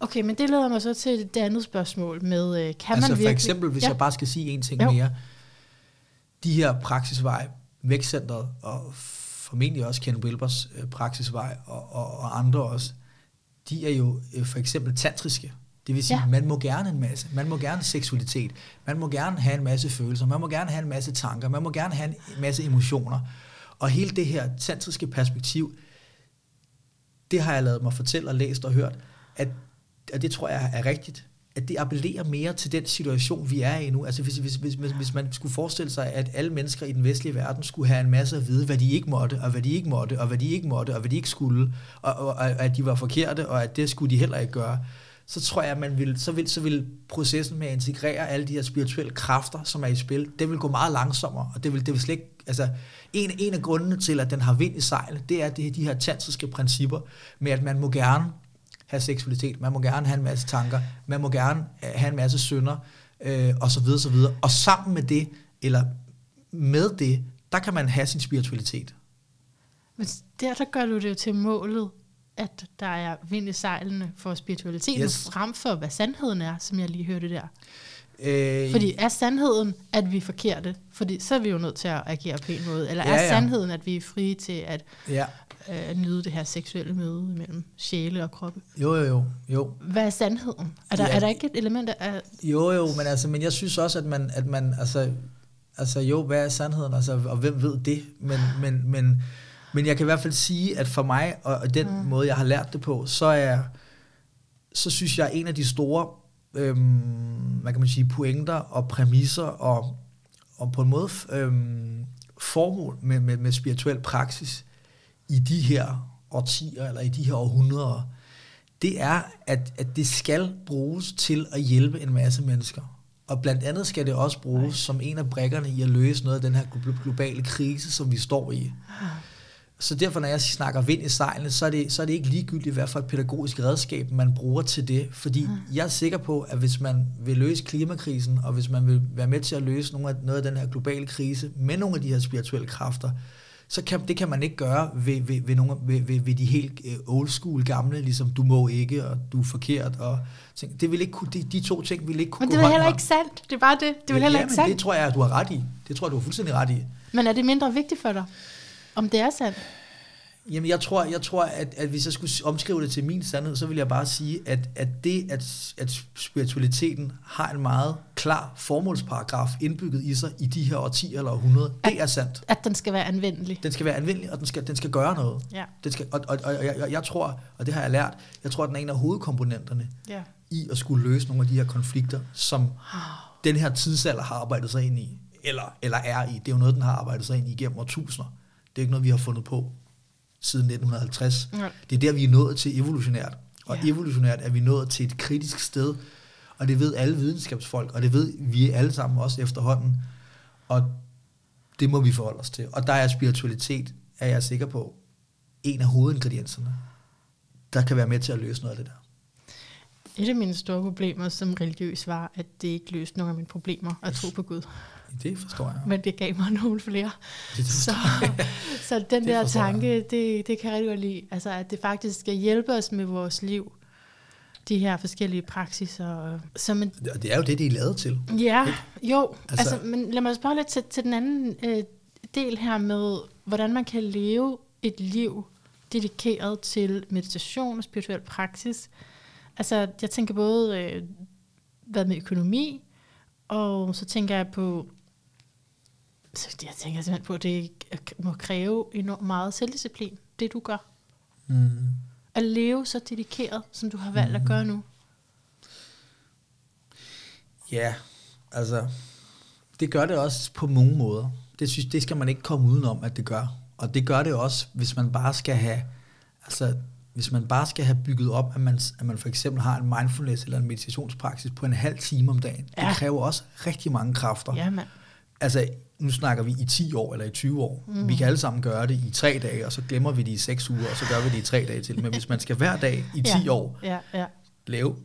Okay, men det leder mig så til det andet spørgsmål med, kan altså man virkelig... for eksempel, hvis jeg bare skal sige en ting mere. De her praksisveje, Vækstcenteret og formentlig også Ken Wilbers praksisvej og andre også, de er jo for eksempel tantriske. Det vil sige, man må gerne en masse. Man må gerne seksualitet. Man må gerne have en masse følelser. Man må gerne have en masse tanker. Man må gerne have en masse emotioner. Og hele det her tantriske perspektiv, det har jeg lavet mig fortælle og læst og hørt, at det tror jeg er rigtigt, at det appellerer mere til den situation, vi er i nu. Altså hvis man skulle forestille sig, at alle mennesker i den vestlige verden skulle have en masse at vide, hvad de ikke måtte, og hvad de ikke måtte, og hvad de ikke måtte, og hvad de ikke skulle, og at de var forkerte, og at det skulle de heller ikke gøre, så tror jeg, at så vil processen med at integrere alle de her spirituelle kræfter, som er i spil, det vil gå meget langsommere, og det vil slet ikke, altså en af grundene til, at den har vind i sejlet, det er de her tantriske principper med, at man må gerne have seksualitet, man må gerne have en masse tanker, man må gerne have en masse synder, og så videre, så videre. Og sammen med det, eller med det, der kan man have sin spiritualitet. Men der gør du det jo til målet, at der er vind i sejlene for spiritualiteten, frem for hvad sandheden er, som jeg lige hørte der. Fordi er sandheden, at vi er forkerte? Fordi så er vi jo nødt til at agere på en måde. Eller er sandheden, at vi er frie til at... nyde det her seksuelle møde mellem sjæle og kroppe. Jo. Hvad er sandheden? Er der ikke et element af... Jo, men jeg synes også, at man altså, hvad er sandheden? Altså, og hvem ved det? Men jeg kan i hvert fald sige, at for mig, og den måde, jeg har lært det på, så synes jeg, at en af de store hvad kan man sige, pointer og præmisser og på en måde formål med spirituel praksis i de her årtier eller i de her århundreder, det er, at det skal bruges til at hjælpe en masse mennesker. Og blandt andet skal det også bruges som en af brikkerne i at løse noget af den her globale krise, som vi står i. Så derfor, når jeg snakker vind i sejlene, så er det ikke ligegyldigt, hvad for et pædagogisk redskab man bruger til det. Fordi jeg er sikker på, at hvis man vil løse klimakrisen, og hvis man vil være med til at løse noget af den her globale krise med nogle af de her spirituelle kræfter, så kan man ikke gøre ved de helt old school gamle, ligesom du må ikke, og du er forkert. Og det vil ikke kunne, de to ting vil ikke kunne gå hånd i hånd. Men det er heller ikke sandt. Det er bare det. Det vil heller ikke sandt. Det tror jeg, at du har ret i. Det tror jeg, du har fuldstændig ret i. Men er det mindre vigtigt for dig, om det er sandt? Jamen, jeg tror at hvis jeg skulle omskrive det til min sandhed, så vil jeg bare sige, at spiritualiteten har en meget klar formålsparagraf indbygget i sig i de her årtier eller århundreder. Det er sandt. At den skal være anvendelig. Den skal være anvendelig, og den skal gøre noget. Ja. Den skal, og jeg tror, og det har jeg lært, jeg tror, at den er en af hovedkomponenterne i at skulle løse nogle af de her konflikter, som den her tidsalder har arbejdet sig ind i, eller er i. Det er jo noget, den har arbejdet sig ind i igennem årtusinder. Det er ikke noget, vi har fundet på siden 1950. Ja. Det er der, vi er nået til evolutionært. Og evolutionært er vi nået til et kritisk sted, og det ved alle videnskabsfolk, og det ved vi alle sammen også efterhånden. Og det må vi forholde os til. Og der er spiritualitet, er jeg sikker på, en af hovedingredienserne, der kan være med til at løse noget af det der. Et af mine store problemer som religiøs var, at det ikke løste nogen af mine problemer at tro på Gud. Det forstår jeg. Men det gav mig nogle flere. Så den der tanke, det kan jeg rigtig godt lide. Altså, at det faktisk skal hjælpe os med vores liv. De her forskellige praksiser. Og det er jo det, de er lavet til. Ja, ikke? Jo. Altså, men lad mig spørge lidt til den anden del her med, hvordan man kan leve et liv dedikeret til meditation og spirituel praksis. Altså, jeg tænker både hvad med økonomi, og så tænker jeg på, at det må kræve enormt meget selvdisciplin, det du gør. Mm. At leve så dedikeret, som du har valgt at gøre nu. Ja, altså, det gør det også på mange måder. Det skal man ikke komme udenom, at det gør. Og det gør det også, hvis man bare skal have, bygget op, at man for eksempel har en mindfulness eller en meditationspraksis på en halv time om dagen. Ja. Det kræver også rigtig mange kræfter. Jamen. Altså, nu snakker vi i 10 år eller i 20 år. Vi kan alle sammen gøre det i 3 dage, og så glemmer vi det i 6 uger, og så gør vi det i 3 dage til. Men hvis man skal hver dag i 10 år lave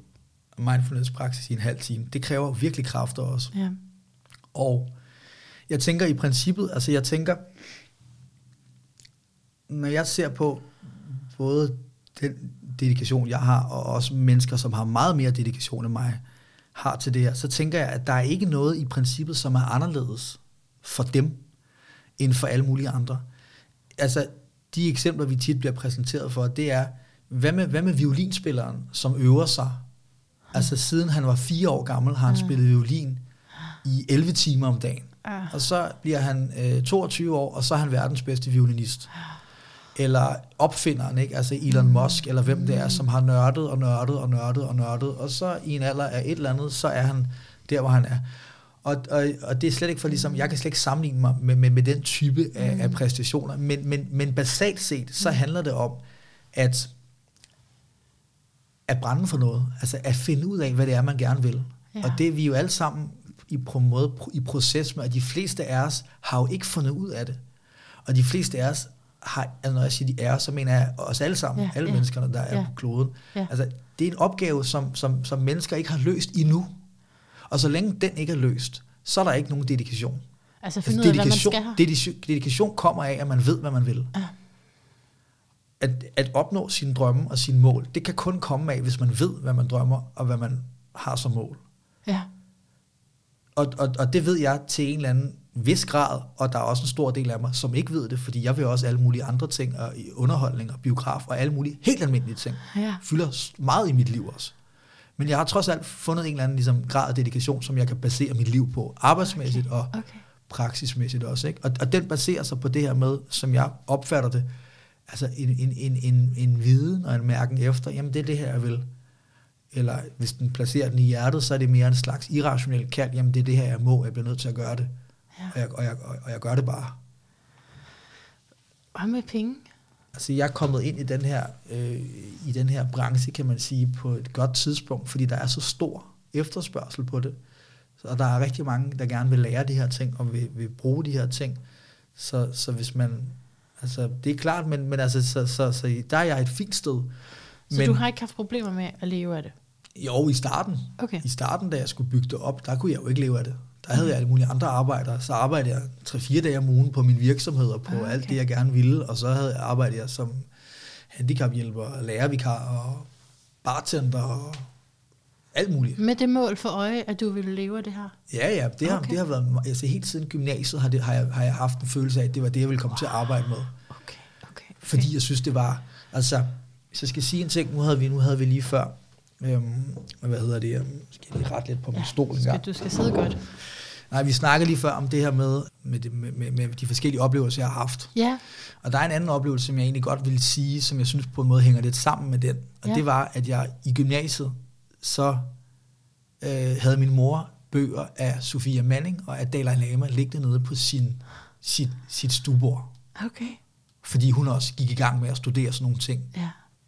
mindfulness-praksis i en halv time, det kræver virkelig kræfter også. Ja. Og jeg tænker i princippet, når jeg ser på både den dedikation, jeg har, og også mennesker, som har meget mere dedikation end mig, har til det her, så tænker jeg, at der er ikke noget i princippet, som er anderledes for dem, end for alle mulige andre. Altså, de eksempler, vi tit bliver præsenteret for, det er, hvad med violinspilleren, som øver sig? Altså, siden han var 4 år gammel, har han spillet violin i 11 timer om dagen. Og så bliver han 22 år, og så er han verdens bedste violinist. Eller opfinderen, ikke? Altså Elon Musk, eller hvem det er, som har nørdet, og så i en alder af et eller andet, så er han der, hvor han er. Og det er slet ikke for ligesom, jeg kan slet ikke sammenligne mig med den type af præstationer, men basalt set, så handler det om, at brænde for noget, altså at finde ud af, hvad det er, man gerne vil. Ja. Og det er vi jo alle sammen i proces med, og de fleste af os har jo ikke fundet ud af det. Og de fleste af os har, altså når jeg siger de er, så mener jeg os alle sammen, alle menneskerne, der er på kloden. Ja. Altså, det er en opgave, som mennesker ikke har løst endnu. Og så længe den ikke er løst, så er der ikke nogen dedikation. Altså finde ud af, hvad man skal have. Dedikation kommer af, at man ved, hvad man vil. Ja. At opnå sine drømme og sine mål, det kan kun komme af, hvis man ved, hvad man drømmer, og hvad man har som mål. Ja. Og det ved jeg til en eller anden vis grad, og der er også en stor del af mig, som ikke ved det, fordi jeg vil også alle mulige andre ting, og underholdning og biograf, og alle mulige helt almindelige ting, fylder meget i mit liv også. Men jeg har trods alt fundet en eller anden ligesom, grad af dedikation, som jeg kan basere mit liv på, arbejdsmæssigt og praksismæssigt også. Ikke? Og den baserer sig på det her med, som jeg opfatter det, altså en viden og en mærken efter, jamen det er det her, jeg vil. eller hvis den placerer den i hjertet, så er det mere en slags irrationel kald. Jamen, det er det her, jeg må, jeg bliver nødt til at gøre det. Ja. Og jeg gør det bare. Hvad med penge? Altså, jeg er kommet ind i den her branche, kan man sige, på et godt tidspunkt, fordi der er så stor efterspørgsel på det. Og der er rigtig mange, der gerne vil lære de her ting, og vil bruge de her ting. Så hvis man... Altså, det er klart, men altså, så der er jeg et fint sted. Så men, du har ikke haft problemer med at leve af det? Jo, i starten. Okay. I starten, da jeg skulle bygge det op, der kunne jeg jo ikke leve af det. Der havde jeg alle mulige andre arbejder. Så arbejdede jeg 3-4 dage om ugen på min virksomhed og på alt det, jeg gerne ville. Og så arbejdede jeg som handicaphjælper, lærervikar og bartender og alt muligt. Med det mål for øje, at du ville leve af det her? Ja, det har været... Altså helt siden gymnasiet har jeg haft en følelse af, at det var det, jeg ville komme til at arbejde med. Okay. Fordi jeg synes, det var... Altså, hvis jeg skal sige en ting, nu havde vi lige før... skal jeg lige rette lidt på min stol engang? Du skal sidde godt. Nej, vi snakkede lige før om det her med de forskellige oplevelser, jeg har haft. Ja. Og der er en anden oplevelse, som jeg egentlig godt ville sige, som jeg synes på en måde hænger lidt sammen med den. Og det var, at jeg i gymnasiet, så havde min mor bøger af Sofia Manning og af Dalai Lama liggende nede på sit stuebord. Okay. Fordi hun også gik i gang med at studere sådan nogle ting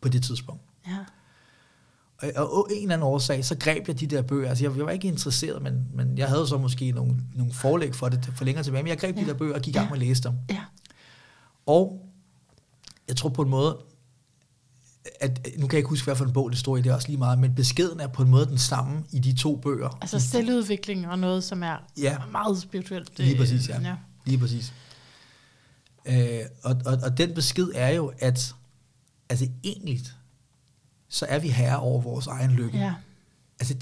på det tidspunkt. Ja. Og en eller anden årsag, så greb jeg de der bøger. Altså, jeg var ikke interesseret, men jeg havde så måske nogle forlæg for det for længere tilbage. Men jeg greb de der bøger og gik i gang med at læse dem. Ja. Og jeg tror på en måde... At, nu kan jeg ikke huske, hvad for en bog det står i, det er også lige meget, men beskeden er på en måde den samme i de to bøger. Altså selvudvikling og noget, som er meget spirituelt. Lige præcis, ja. Lige præcis. Og den besked er jo, at altså egentlig, så er vi herre over vores egen lykke. Ja. Altså,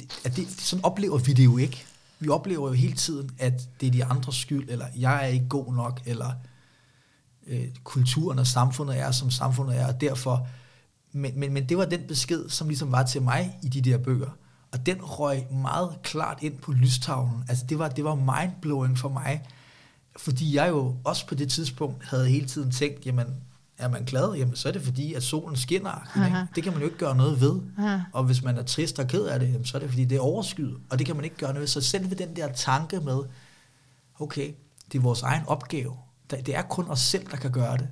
sådan oplever vi det jo ikke. Vi oplever jo hele tiden, at det er de andres skyld, eller jeg er ikke god nok, eller kulturen og samfundet er, som samfundet er, og derfor... Men det var den besked, som ligesom var til mig i de der bøger. Og den røg meget klart ind på lystavlen. Altså det var mindblowing for mig. Fordi jeg jo også på det tidspunkt havde hele tiden tænkt, jamen er man glad, jamen så er det fordi, at solen skinner. Det kan man jo ikke gøre noget ved. Aha. Og hvis man er trist og ked af det, jamen, så er det fordi, det er overskyet. Og det kan man ikke gøre noget ved. Så selv ved den der tanke med, okay, det er vores egen opgave. Det er kun os selv, der kan gøre det.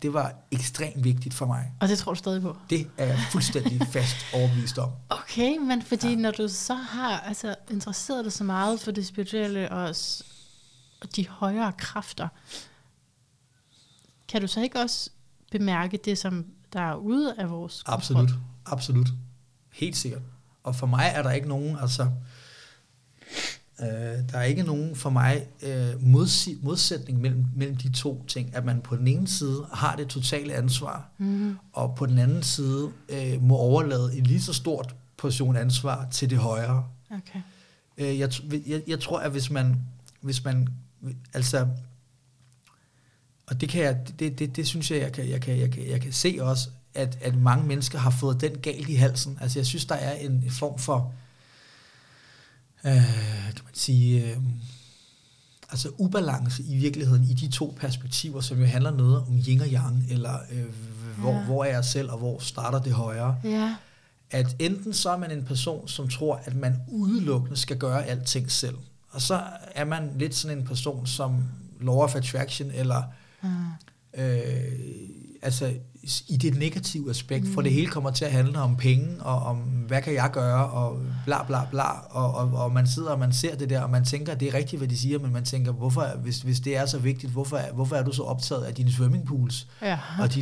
Det var ekstremt vigtigt for mig. Og det tror du stadig på? Det er jeg fuldstændig fast overbevist om. Okay, men fordi når du så har altså, interesseret dig så meget for det spirituelle og de højere kræfter, kan du så ikke også bemærke det, som der er ude af vores kontrol? Absolut. Helt sikkert. Og for mig er der ikke nogen, altså... der er ikke nogen for mig modsætning mellem de to ting, at man på den ene side har det totale ansvar, og på den anden side må overlade en lige så stort portion ansvar til det højere. Okay. Jeg tror, at hvis man altså, og det kan jeg, det synes jeg, jeg kan se også, at mange mennesker har fået den galt i halsen. Altså, jeg synes, der er en form for kan man sige, altså ubalance i virkeligheden i de to perspektiver, som jo handler noget om yin og yang, eller hvor er jeg selv, og hvor starter det højere. Ja. At enten så er man en person, som tror, at man udelukkende skal gøre alting selv, og så er man lidt sådan en person, som law of attraction, eller altså i det negative aspekt, for det hele kommer til at handle om penge, og om hvad kan jeg gøre, og bla bla bla, og man sidder, og man ser det der, og man tænker, det er rigtigt, hvad de siger, men man tænker, hvorfor, hvis det er så vigtigt, hvorfor er du så optaget af dine swimmingpools, og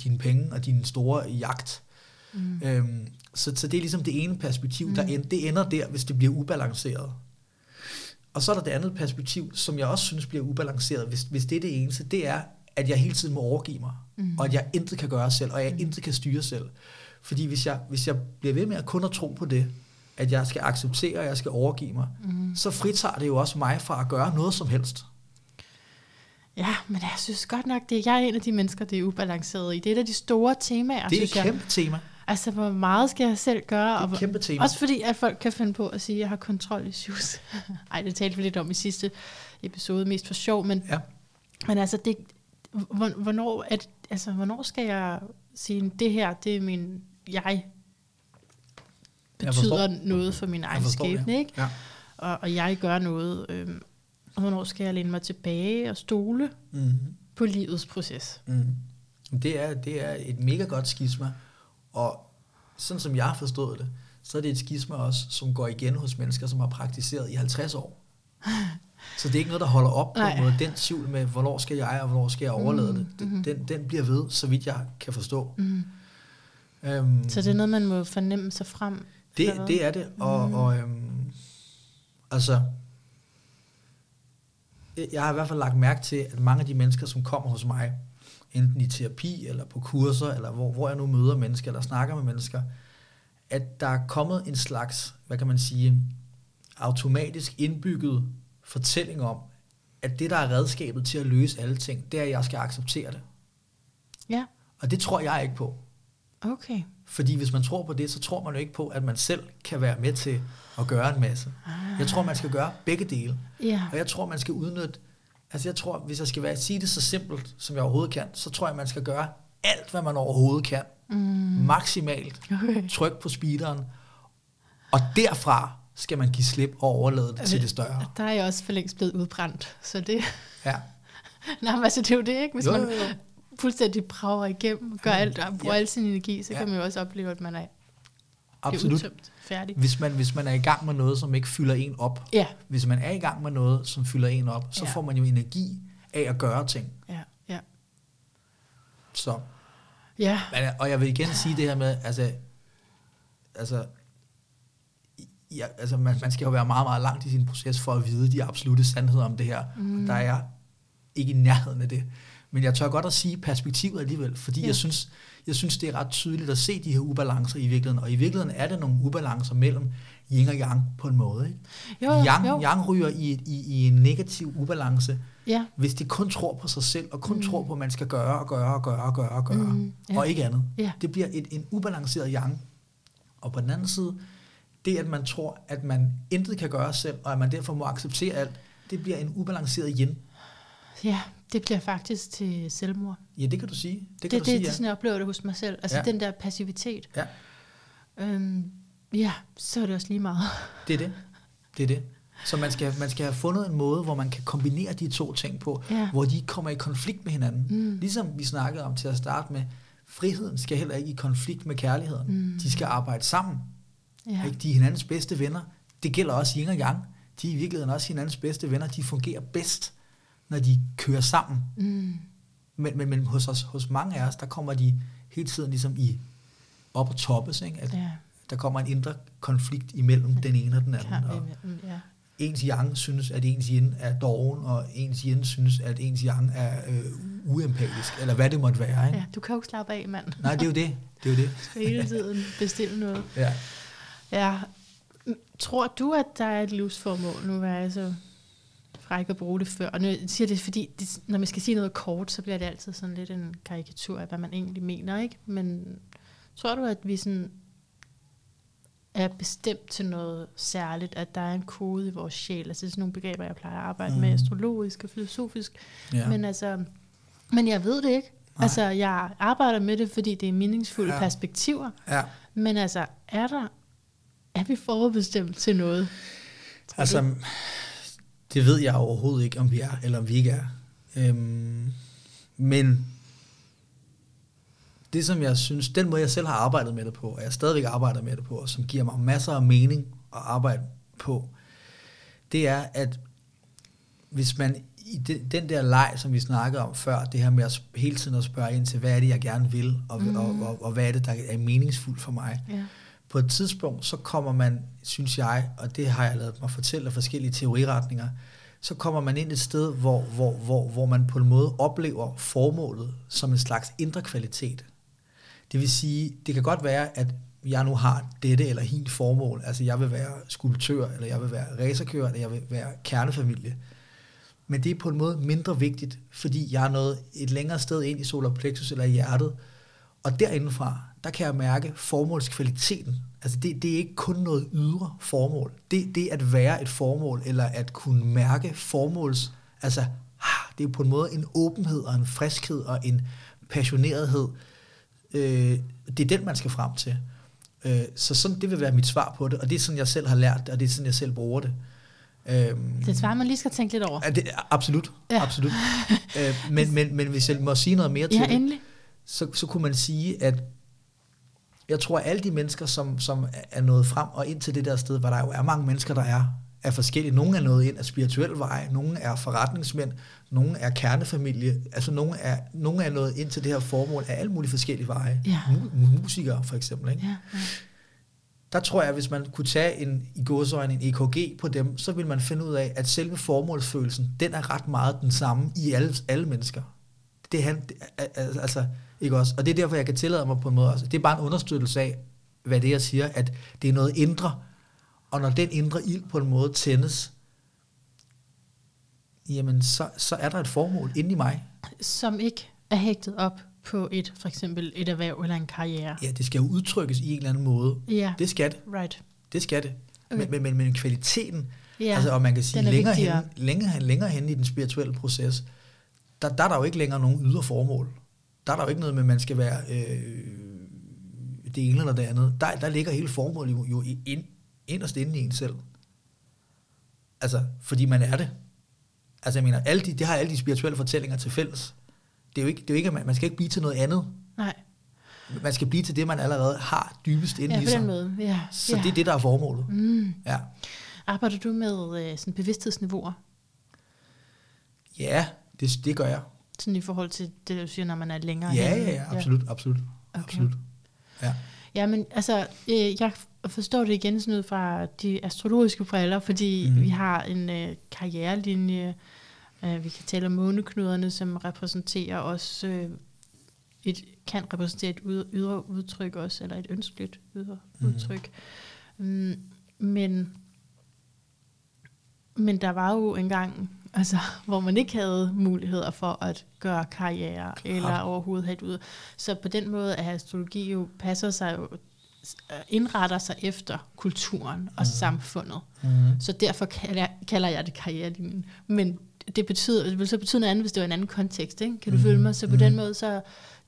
dine penge, og din store jagt? Så det er ligesom det ene perspektiv, det ender der, hvis det bliver ubalanceret. Og så er der det andet perspektiv, som jeg også synes bliver ubalanceret, hvis det er det eneste, det er, at jeg hele tiden må overgive mig, og at jeg intet kan gøre selv, og jeg intet kan styre selv. Fordi hvis jeg bliver ved med at kun at tro på det, at jeg skal acceptere, og jeg skal overgive mig, så fritager det jo også mig fra at gøre noget som helst. Ja, men jeg synes godt nok, jeg er en af de mennesker, det er ubalanceret i. Det er et af de store temaer, det er et kæmpe tema. Altså, hvor meget skal jeg selv gøre? Det er et kæmpe tema. Også fordi, at folk kan finde på at sige, at jeg har kontrol issues. Ej, det talte vi lidt om i sidste episode, mest for sjov, men altså, det hvornår skal jeg sige, det her, det er min jeg, betyder noget for min egen skæbne, ikke? Ja. Og jeg gør noget. Og hvornår skal jeg læne mig tilbage og stole på livets proces? Det er et mega godt skisma, og sådan som jeg har forstået det, så er det et skisma også, som går igen hos mennesker, som har praktiseret i 50 år. Så det er ikke noget, der holder op på en måde. Den tvivl med, hvornår skal jeg, og hvornår skal jeg overlade det, den bliver ved, så vidt jeg kan forstå. Så det er noget, man må fornemme sig frem? Det er det, og jeg har i hvert fald lagt mærke til, at mange af de mennesker, som kommer hos mig, enten i terapi, eller på kurser, eller hvor jeg nu møder mennesker, eller snakker med mennesker, at der er kommet en slags, hvad kan man sige, automatisk indbygget fortælling om, at det, der er redskabet til at løse alle ting, det er, at jeg skal acceptere det. Ja. Og det tror jeg ikke på. Okay. Fordi hvis man tror på det, så tror man jo ikke på, at man selv kan være med til at gøre en masse. Jeg tror, man skal gøre begge dele. Ja. Og jeg tror, man skal udnytte. Altså jeg tror, hvis jeg skal sige det så simpelt, som jeg overhovedet kan, så tror jeg, man skal gøre alt, hvad man overhovedet kan. Maksimalt. Okay. Tryk på speederen. Og derfra skal man give slip og overlade det til det større. Der er jeg også for længst blevet udbrændt. Så det... Ja. Nej, men altså det er jo det, ikke? Hvis man fuldstændig brager igennem, gør alt og bruger al sin energi, så kan man jo også opleve, at man er udtømt, færdig. Hvis man er i gang med noget, som ikke fylder en op. Ja. Hvis man er i gang med noget, som fylder en op, så får man jo energi af at gøre ting. Ja, ja. Så. Ja. Og jeg vil igen sige det her med, man skal jo være meget, meget langt i sin proces for at vide de absolutte sandheder om det her. Der er jeg ikke i nærheden af det. Men jeg tør godt at sige perspektivet alligevel, fordi jeg synes, det er ret tydeligt at se de her ubalancer i virkeligheden. Og i virkeligheden er det nogle ubalancer mellem yin og yang på en måde. Ikke? Yang ryger i en negativ ubalance, hvis de kun tror på sig selv, og kun tror på, at man skal gøre, og ikke andet. Yeah. Det bliver en ubalanceret yang. Og på den anden side, det at man tror, at man intet kan gøre selv, og at man derfor må acceptere alt, det bliver en ubalanceret yin. Ja, det bliver faktisk til selvmord. Ja, det kan du sige. Det er sådan, jeg oplever det hos mig selv. Altså den der passivitet. Ja. Så er det også lige meget. Det er det. Så man skal have fundet en måde, hvor man kan kombinere de to ting på, hvor de kommer i konflikt med hinanden. Ligesom vi snakkede om til at starte med, friheden skal heller ikke i konflikt med kærligheden. De skal arbejde sammen. Ja. Ikke? De er hinandens bedste venner. Det gælder også yin og yang. De er i virkeligheden også hinandens bedste venner. De fungerer bedst, når de kører sammen. Men hos mange af os, der kommer de hele tiden ligesom op og toppes, ikke? At der kommer en indre konflikt imellem den ene og den anden. Og ens yang synes, at ens yin er doven, og ens yin synes, at ens yang er uempatisk, eller hvad det måtte være. Ikke? Ja, du kan jo ikke slappe af, mand. Nej, det er jo det. Hele tiden bestille noget. Ja. Ja. Tror du, at der er et livsformål? Nu er jeg så fræk at bruge det før. Og nu siger det, fordi når man skal sige noget kort, så bliver det altid sådan lidt en karikatur af, hvad man egentlig mener, ikke? Men tror du, at vi sådan er bestemt til noget særligt, at der er en kode i vores sjæl? Altså det er sådan nogle begreber, jeg plejer at arbejde med, astrologisk og filosofisk. Ja. Men jeg ved det ikke. Nej. Altså jeg arbejder med det, fordi det er meningsfulde perspektiver. Ja. Men altså, er vi forudbestemt til noget? Altså, det ved jeg overhovedet ikke, om vi er, eller om vi ikke er. Men det, som jeg synes, den måde, jeg selv har arbejdet med det på, og jeg stadigvæk arbejder med det på, og som giver mig masser af mening at arbejde på, det er, at hvis man i den der leg, som vi snakkede om før, det her med at hele tiden at spørge ind til, hvad er det, jeg gerne vil, og hvad er det, der er meningsfuldt for mig, på et tidspunkt, så kommer man, synes jeg, og det har jeg ladet mig fortælle af forskellige teoriretninger, så kommer man ind et sted, hvor man på en måde oplever formålet som en slags indre kvalitet. Det vil sige, det kan godt være, at jeg nu har dette eller hint formål, altså jeg vil være skulptør, eller jeg vil være racerkører, eller jeg vil være kernefamilie. Men det er på en måde mindre vigtigt, fordi jeg er nået et længere sted ind i solar plexus eller i hjertet, og derindefra, der kan jeg mærke formålskvaliteten. Altså det er ikke kun noget ydre formål. Det at være et formål, eller at kunne mærke formåls... Altså, det er på en måde en åbenhed og en friskhed og en passionerethed. Det er den, man skal frem til. Så sådan, det vil være mit svar på det, og det er sådan, jeg selv har lært det, og det er sådan, jeg selv bruger det. Det svarer, man lige skal tænke lidt over. Det, absolut, ja. Absolut. Men hvis jeg må sige noget mere til det, så kunne man sige, at jeg tror, at alle de mennesker, som er nået frem og ind til det der sted, hvor der jo er mange mennesker, der er forskellige. Nogle er nået ind af spirituel vej, nogle er forretningsmænd, nogle er kernefamilie, altså nogle er nået ind til det her formål af alle mulige forskellige veje. Ja. Musikere for eksempel, ikke? Ja, ja. Der tror jeg, hvis man kunne tage en EKG på dem, så vil man finde ud af, at selve formålsfølelsen, den er ret meget den samme i alle mennesker. Ikke også? Og det er derfor, jeg kan tillade mig på en måde også. Det er bare en understøttelse af, hvad det er, jeg siger, at det er noget indre. Og når den indre ild på en måde tændes, jamen så er der et formål inde i mig. Som ikke er hægtet op på for eksempel et erhverv eller en karriere. Ja, det skal jo udtrykkes i en eller anden måde. Ja. Det skal det. Right. Det skal det. Okay. Men kvaliteten, altså, og man kan sige, længere hen i den spirituelle proces, der er der jo ikke længere nogen ydre formål. Der er der jo ikke noget med, at man skal være det ene eller det andet. Der ligger hele formålet jo inderst inde i en selv. Altså, fordi man er det. Altså, jeg mener, det har alle de spirituelle fortællinger til fælles. Det er jo ikke, at man skal ikke blive til noget andet. Nej. Man skal blive til det, man allerede har dybest inde i sig. Ja, på den måde. Ja. Så det er det, der er formålet. Mm. Ja. Arbejder du med sådan bevidsthedsniveauer? Ja, det gør jeg. Sådan i forhold til det, du siger, når man er længere. Ja, absolut. Okay. Absolut. Ja. Ja, men altså, jeg forstår det igen sådan ud fra de astrologiske briller, fordi vi har en karrierelinje. Vi kan tale om måneknuderne, som repræsenterer også kan repræsentere et ydre udtryk også, eller et ønskeligt ydre udtryk. Men der var jo engang, altså, hvor man ikke havde muligheder for at gøre karriere, eller overhovedet have et ud. Så på den måde, at astrologi jo indretter sig efter kulturen og samfundet. Mm. Så derfor kalder jeg det karrierelinjen. Men det vil så betyde noget andet, hvis det var en anden kontekst, ikke? Kan du følge mig? Så på den måde, så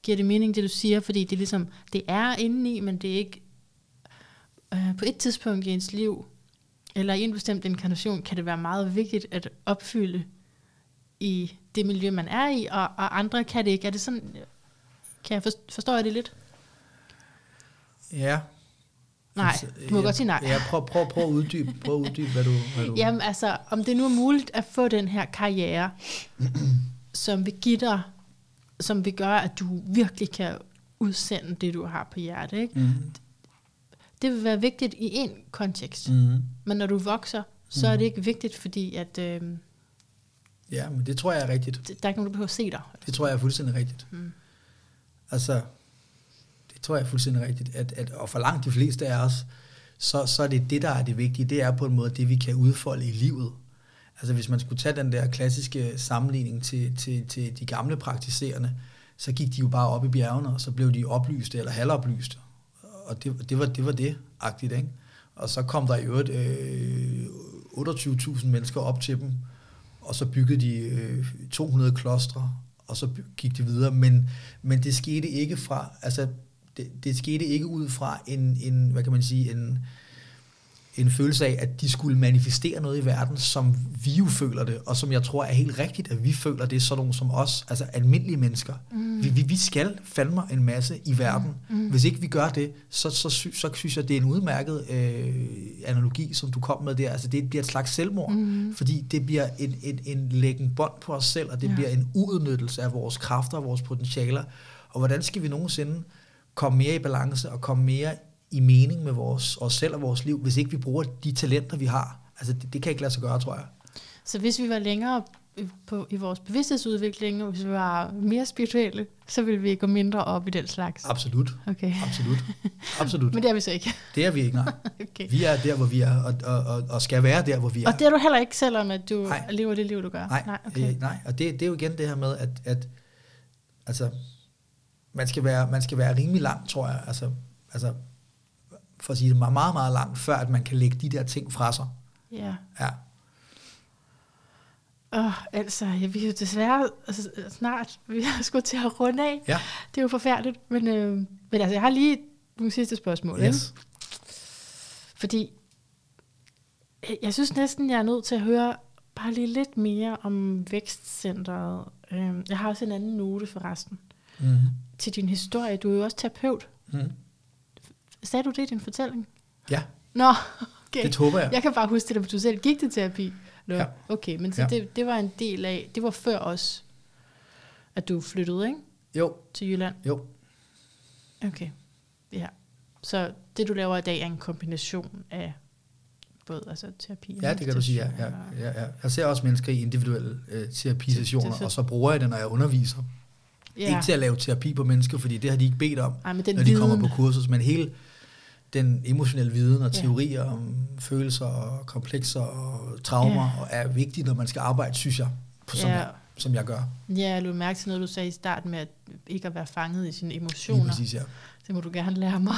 giver det mening, det du siger, fordi det er ligesom, det er indeni, men det er ikke på et tidspunkt i ens liv, eller i en bestemt inkarnation, kan det være meget vigtigt at opfylde i det miljø, man er i, og andre kan det ikke. Er det sådan, forstår jeg det lidt? Ja. Nej, du må godt sige nej. Ja, prøv at uddybe, hvad du... Jamen altså, om det nu er muligt at få den her karriere, som vil give dig, som vil gøre, at du virkelig kan udsende det, du har på hjertet, ikke? Mm-hmm. Det vil være vigtigt i en kontekst. Mm-hmm. Men når du vokser, så er det ikke vigtigt, fordi at... ja, men det tror jeg er rigtigt. Der er ikke nogen, der behøver at se dig. Det tror jeg er fuldstændig rigtigt. Mm. Altså... tror jeg fuldstændig rigtigt, at og for langt de fleste af os, så er det det, der er det vigtige. Det er på en måde det, vi kan udfolde i livet. Altså hvis man skulle tage den der klassiske sammenligning til de gamle praktiserende, så gik de jo bare op i bjergene, og så blev de oplyste eller halvoplyste. Og det var det-agtigt, ikke? Og så kom der i øvrigt 28.000 mennesker op til dem, og så byggede de 200 klostre, og så gik de videre. Men det skete ikke fra... altså, det skete ikke ud fra en hvad kan man sige, en følelse af, at de skulle manifestere noget i verden, som vi jo føler det, og som jeg tror er helt rigtigt, at vi føler det, sådan nogle som os, altså almindelige mennesker. Mm. Vi skal fandme en masse i verden. Mm. Hvis ikke vi gør det, så synes jeg, det er en udmærket analogi, som du kom med der. Altså det bliver et slags selvmord, fordi det bliver en læggen bånd på os selv, og det bliver en udnyttelse af vores kræfter og vores potentialer. Og hvordan skal vi nogensinde komme mere i balance og komme mere i mening med os selv og vores liv, hvis ikke vi bruger de talenter, vi har? Altså, det kan ikke lade sig gøre, tror jeg. Så hvis vi var længere i vores bevidsthedsudvikling, og hvis vi var mere spirituelle, så ville vi gå mindre op i den slags? Absolut. Okay. Absolut. Men det er vi så ikke? Det er vi ikke, nej. Okay. Vi er der, hvor vi er, og skal være der, hvor vi er. Og det er du heller ikke, selvom at du lever det liv, du gør? Nej, okay. Nej. Og det er jo igen det her med, at altså... Man skal være rimelig langt, tror jeg, altså for at sige det meget, meget, meget langt, før at man kan lægge de der ting fra sig. Yeah. Ja. Altså, vi er jo desværre snart, vi er sgu til at runde af. Ja. Det er jo forfærdeligt, men altså, jeg har lige nu sidste spørgsmål. Yes. Ikke? Fordi jeg synes næsten, jeg er nødt til at høre bare lige lidt mere om Vækstcenteret. Jeg har også en anden note for resten. Mm. Til din historie. Du er jo også terapeut. Mm. Sagde du det i din fortælling? Ja. Nå, okay. Det håber jeg. Jeg kan bare huske det, at du selv gik til terapi. Nå, ja. Okay, men så ja. Det var en del af, det var før også, at du flyttede, ikke? Jo. Til Jylland? Jo. Okay, ja. Så det, du laver i dag, er en kombination af både altså terapi og... Ja, det kan du sige, ja. Ja. Jeg ser også mennesker i individuelle terapisessioner, og så bruger jeg det, når jeg underviser. Ja. Ikke til at lave terapi på mennesker, fordi det har de ikke bedt om, ej, men den når de viden. Kommer på kursus, men hele den emotionelle viden og teorier om følelser og komplekser og traumer er vigtigt, når man skal arbejde, synes jeg, på sådan her. Som jeg gør. Ja, jeg lod mærke til noget, du sagde i starten med, at ikke at være fanget i sine emotioner. Præcis, ja. Det må du gerne lære mig.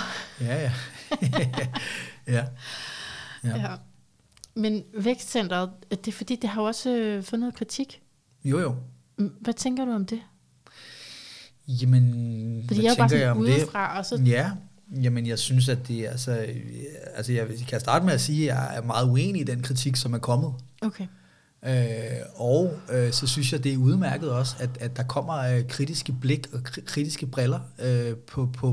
Ja. Men Vækstcenteret, det er fordi, det har også fået noget kritik. Jo. Hvad tænker du om det? Jamen, fordi hvad tænker jeg om udefra, det? Fordi jeg jamen, jeg synes, at det er, altså jeg kan starte med at sige, at jeg er meget uenig i den kritik, som er kommet. Okay. Og så synes jeg, det er udmærket også, at der kommer kritiske blik og kritiske briller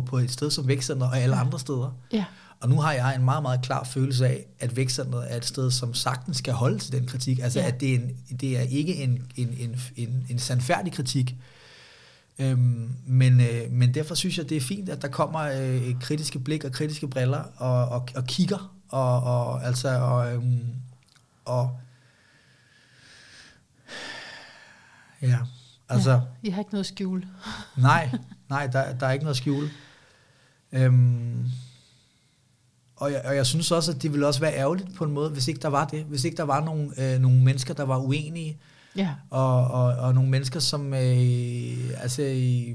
på et sted som Vækstcenteret og alle andre steder. Yeah. Og nu har jeg en meget, meget klar følelse af, at Vækstcenteret er et sted, som sagtens skal holde til den kritik. Altså, at det er ikke en sandfærdig kritik. Men derfor synes jeg, det er fint, at der kommer kritiske blik og kritiske briller og kigger. Ja, altså... I har ikke noget skjul. nej, der er ikke noget skjul. Og jeg synes også, at det ville også være ærgerligt på en måde, hvis ikke der var det. Hvis ikke der var nogle mennesker, der var uenige. Ja. Og nogle mennesker, som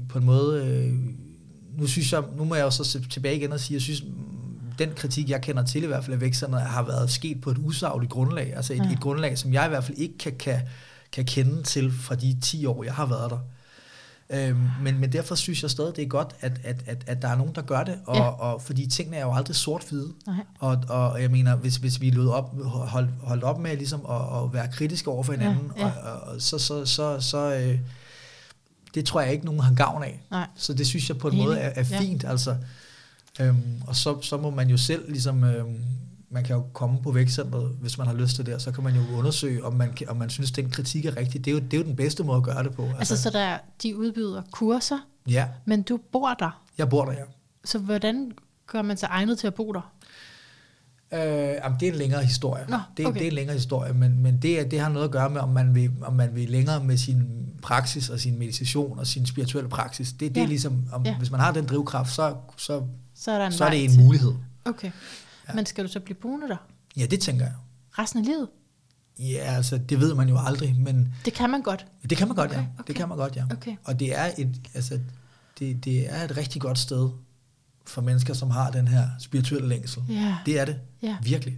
på en måde... Nu må jeg jo så tilbage igen og sige, jeg synes... Den kritik, jeg kender til i hvert fald af Vækstcenteret, har været sket på et usagligt grundlag. Altså et grundlag, som jeg i hvert fald ikke kan kende til fra de 10 år, jeg har været der. Men derfor synes jeg stadig, det er godt, at der er nogen, der gør det. Og fordi tingene er jo aldrig sort-hvide. Okay. Og jeg mener, hvis vi holdt op med ligesom at være kritiske over for hinanden, og så det tror jeg ikke, nogen har gavn af. Nej. Så det synes jeg på en måde er fint. Ja. Altså... og så må man jo selv ligesom, man kan jo komme på Vækstcenteret, hvis man har lyst til det, og så kan man jo undersøge, om man synes, den kritik er rigtig. Det er jo den bedste måde at gøre det på. Altså så de udbyder kurser, men du bor der? Jeg bor der, ja. Så hvordan gør man sig egnet til at bo der? Jamen, det er en længere historie. Nå, okay. det er en længere historie, men det har noget at gøre med, om man vil længere med sin praksis og sin meditation og sin spirituelle praksis. Det er ligesom, hvis man har den drivkraft, så er det en mulighed. Okay. Ja. Men skal du så blive boende der? Ja, det tænker jeg. Resten af livet? Ja, altså, det ved man jo aldrig, men... Det kan man godt? Det kan man godt, okay. Det kan man godt, ja. Okay. Og det er et rigtig godt sted for mennesker, som har den her spirituelle længsel. Ja. Det er det. Ja. Virkelig.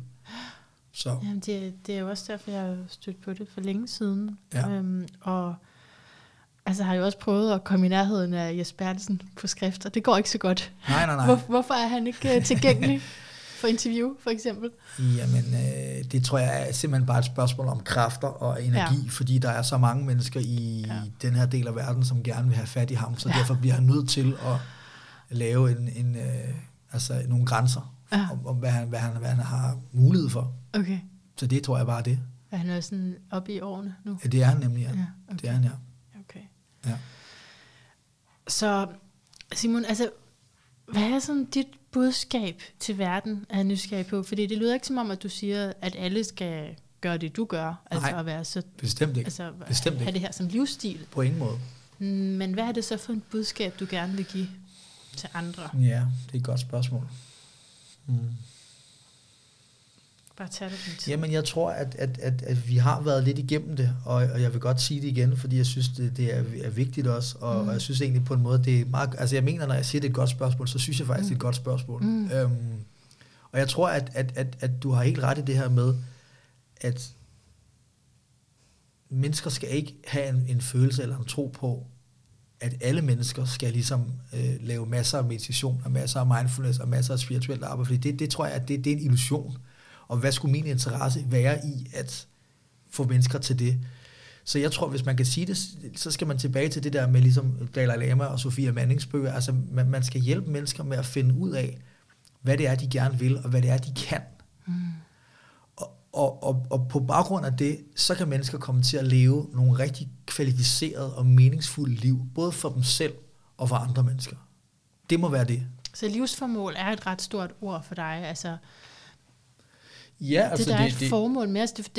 Så. Jamen, det er jo også derfor, jeg har stødt på det for længe siden. Ja. Og altså har jeg også prøvet at komme i nærheden af Jesper Adelsen på skrift, og det går ikke så godt. Nej. Hvorfor er han ikke tilgængelig for interview, for eksempel? Jamen, det tror jeg er simpelthen bare et spørgsmål om kræfter og energi, fordi der er så mange mennesker i den her del af verden, som gerne vil have fat i ham, så derfor bliver han nødt til at lave nogle grænser om, hvad han har mulighed for. Okay. Så det tror jeg bare det. Er han også sådan oppe i årene nu? Ja, det er han nemlig, ja. Okay. Det er han, ja. Ja. Så Simon, altså, hvad er sådan dit budskab til verden, er jeg nysgerrig på? Fordi det lyder ikke som om, at du siger, at alle skal gøre det, du gør. Altså nej, at være så, bestemt ikke. Altså, bestemt have det her som livsstil. På ingen måde. Men hvad er det så for et budskab, du gerne vil give til andre? Ja, det er et godt spørgsmål. Jamen, jeg tror, at vi har været lidt igennem det, og jeg vil godt sige det igen, fordi jeg synes, det er vigtigt også, og jeg synes egentlig på en måde, det er meget... Altså, jeg mener, når jeg siger, det er et godt spørgsmål, så synes jeg faktisk, det er et godt spørgsmål. Og jeg tror, at du har helt ret i det her med, at mennesker skal ikke have en følelse eller en tro på, at alle mennesker skal ligesom lave masser af meditation, og masser af mindfulness, og masser af spirituelt arbejde, fordi det tror jeg, at det er en illusion. Og hvad skulle min interesse være i, at få mennesker til det? Så jeg tror, hvis man kan sige det, så skal man tilbage til det der med ligesom Dalai Lama og Sofia Mannings bøger. Altså, man skal hjælpe mennesker med at finde ud af, hvad det er, de gerne vil, og hvad det er, de kan. Mm. Og på baggrund af det, så kan mennesker komme til at leve nogle rigtig kvalificerede og meningsfulde liv, både for dem selv og for andre mennesker. Det må være det. Så livsformål er et ret stort ord for dig, altså... Ja, det altså der er et formål med os. Det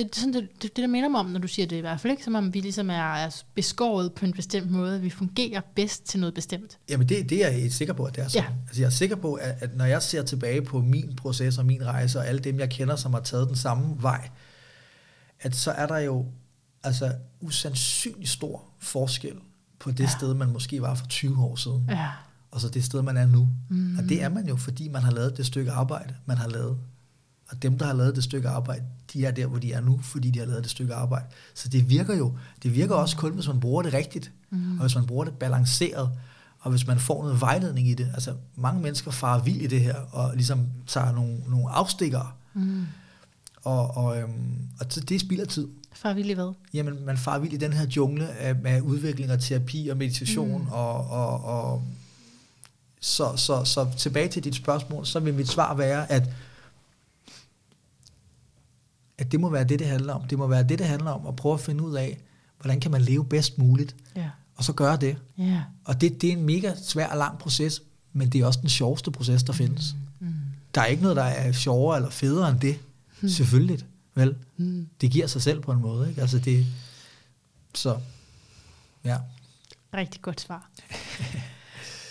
der minder mig om, når du siger det i hvert fald, ikke? Som om vi ligesom er beskåret på en bestemt måde. Vi fungerer bedst til noget bestemt. Jamen det er jeg sikker på, at det er sådan. Ja. Altså jeg er sikker på, at når jeg ser tilbage på min proces og min rejse, og alle dem, jeg kender, som har taget den samme vej, at så er der jo altså usandsynlig stor forskel på det sted, man måske var for 20 år siden, og så det sted, man er nu. Mm. Og det er man jo, fordi man har lavet det stykke arbejde, man har lavet. Og dem, der har lavet det stykke arbejde, de er der, hvor de er nu, fordi de har lavet det stykke arbejde. Så det virker jo. Det virker også kun, hvis man bruger det rigtigt, og hvis man bruger det balanceret, og hvis man får noget vejledning i det. Altså, mange mennesker farer vild i det her, og ligesom tager nogle afstikkere. Mm. Og det spilder tid. Farer vild i hvad? Jamen, man farer vild i den her jungle af udvikling og terapi og meditation, og så tilbage til dit spørgsmål, så vil mit svar være, at det må være det, det handler om. Det må være det, det handler om at prøve at finde ud af, hvordan kan man leve bedst muligt, og så gøre det. Yeah. Og det er en mega svær og lang proces, men det er også den sjoveste proces, der findes. Mm. Der er ikke noget, der er sjovere eller federe end det, selvfølgelig. Vel? Mm. Det giver sig selv på en måde. Ikke? Altså det, så, ja. Rigtig godt svar.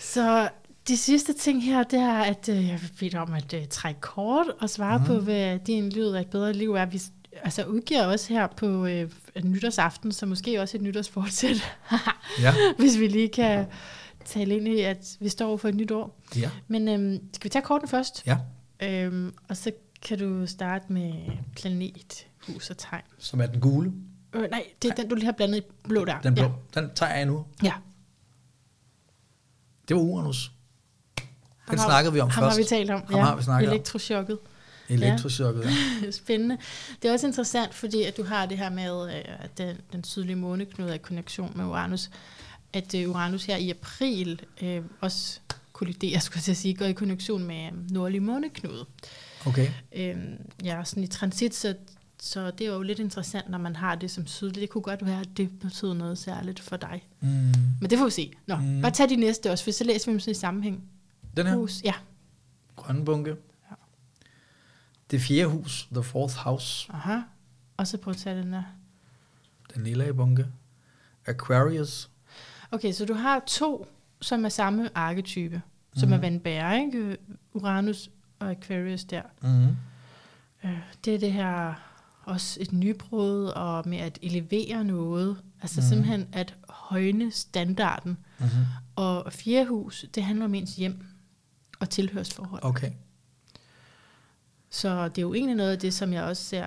Så... De sidste ting her, det er, at jeg vil bede om at trække kort og svare på, hvad din lyd af et bedre liv er. Vi altså, udgiver også her på nytårsaften, så måske også et nytårsfortsæt, hvis vi lige kan tale ind i, at vi står for et nyt år. Ja. Men skal vi tage korten først? Ja. Og så kan du starte med planet, hus og tegn. Som er den gule? Nej, det er den, du lige har blandet i blå der. Den blå. Ja. Den tager jeg nu. Ja. Det var Uranus. Den snakkede vi om først. Ham har vi talt om, elektrochokket. Elektrochokket, ja. Spændende. Det er også interessant, fordi at du har det her med, at den sydlige måneknude er i konjunktion med Uranus, at Uranus her i april også kolliderer, skulle jeg sige, går i konjunktion med nordlige måneknude. Okay. Ja, sådan i transit, så det er jo lidt interessant, når man har det som sydligt. Det kunne godt være, at det betyder noget særligt for dig. Mm. Men det får vi se. Nå, bare tag de næste også, for så læser vi dem sådan i sammenhæng. Den her? Hus, ja. Grønne bunke. Ja. Det fjerde hus, the fourth house. Aha. Og så prøv at tage den her. Den lille bunke. Aquarius. Okay, så du har to, som er samme arketype, som er vandbærer, ikke? Uranus og Aquarius der. Mm. Det er det her, også et nybrud, og med at elevere noget. Altså simpelthen at højne standarden. Mm-hmm. Og fjerde hus, det handler om ens hjem og tilhørsforhold. Okay. Så det er jo egentlig noget af det, som jeg også ser,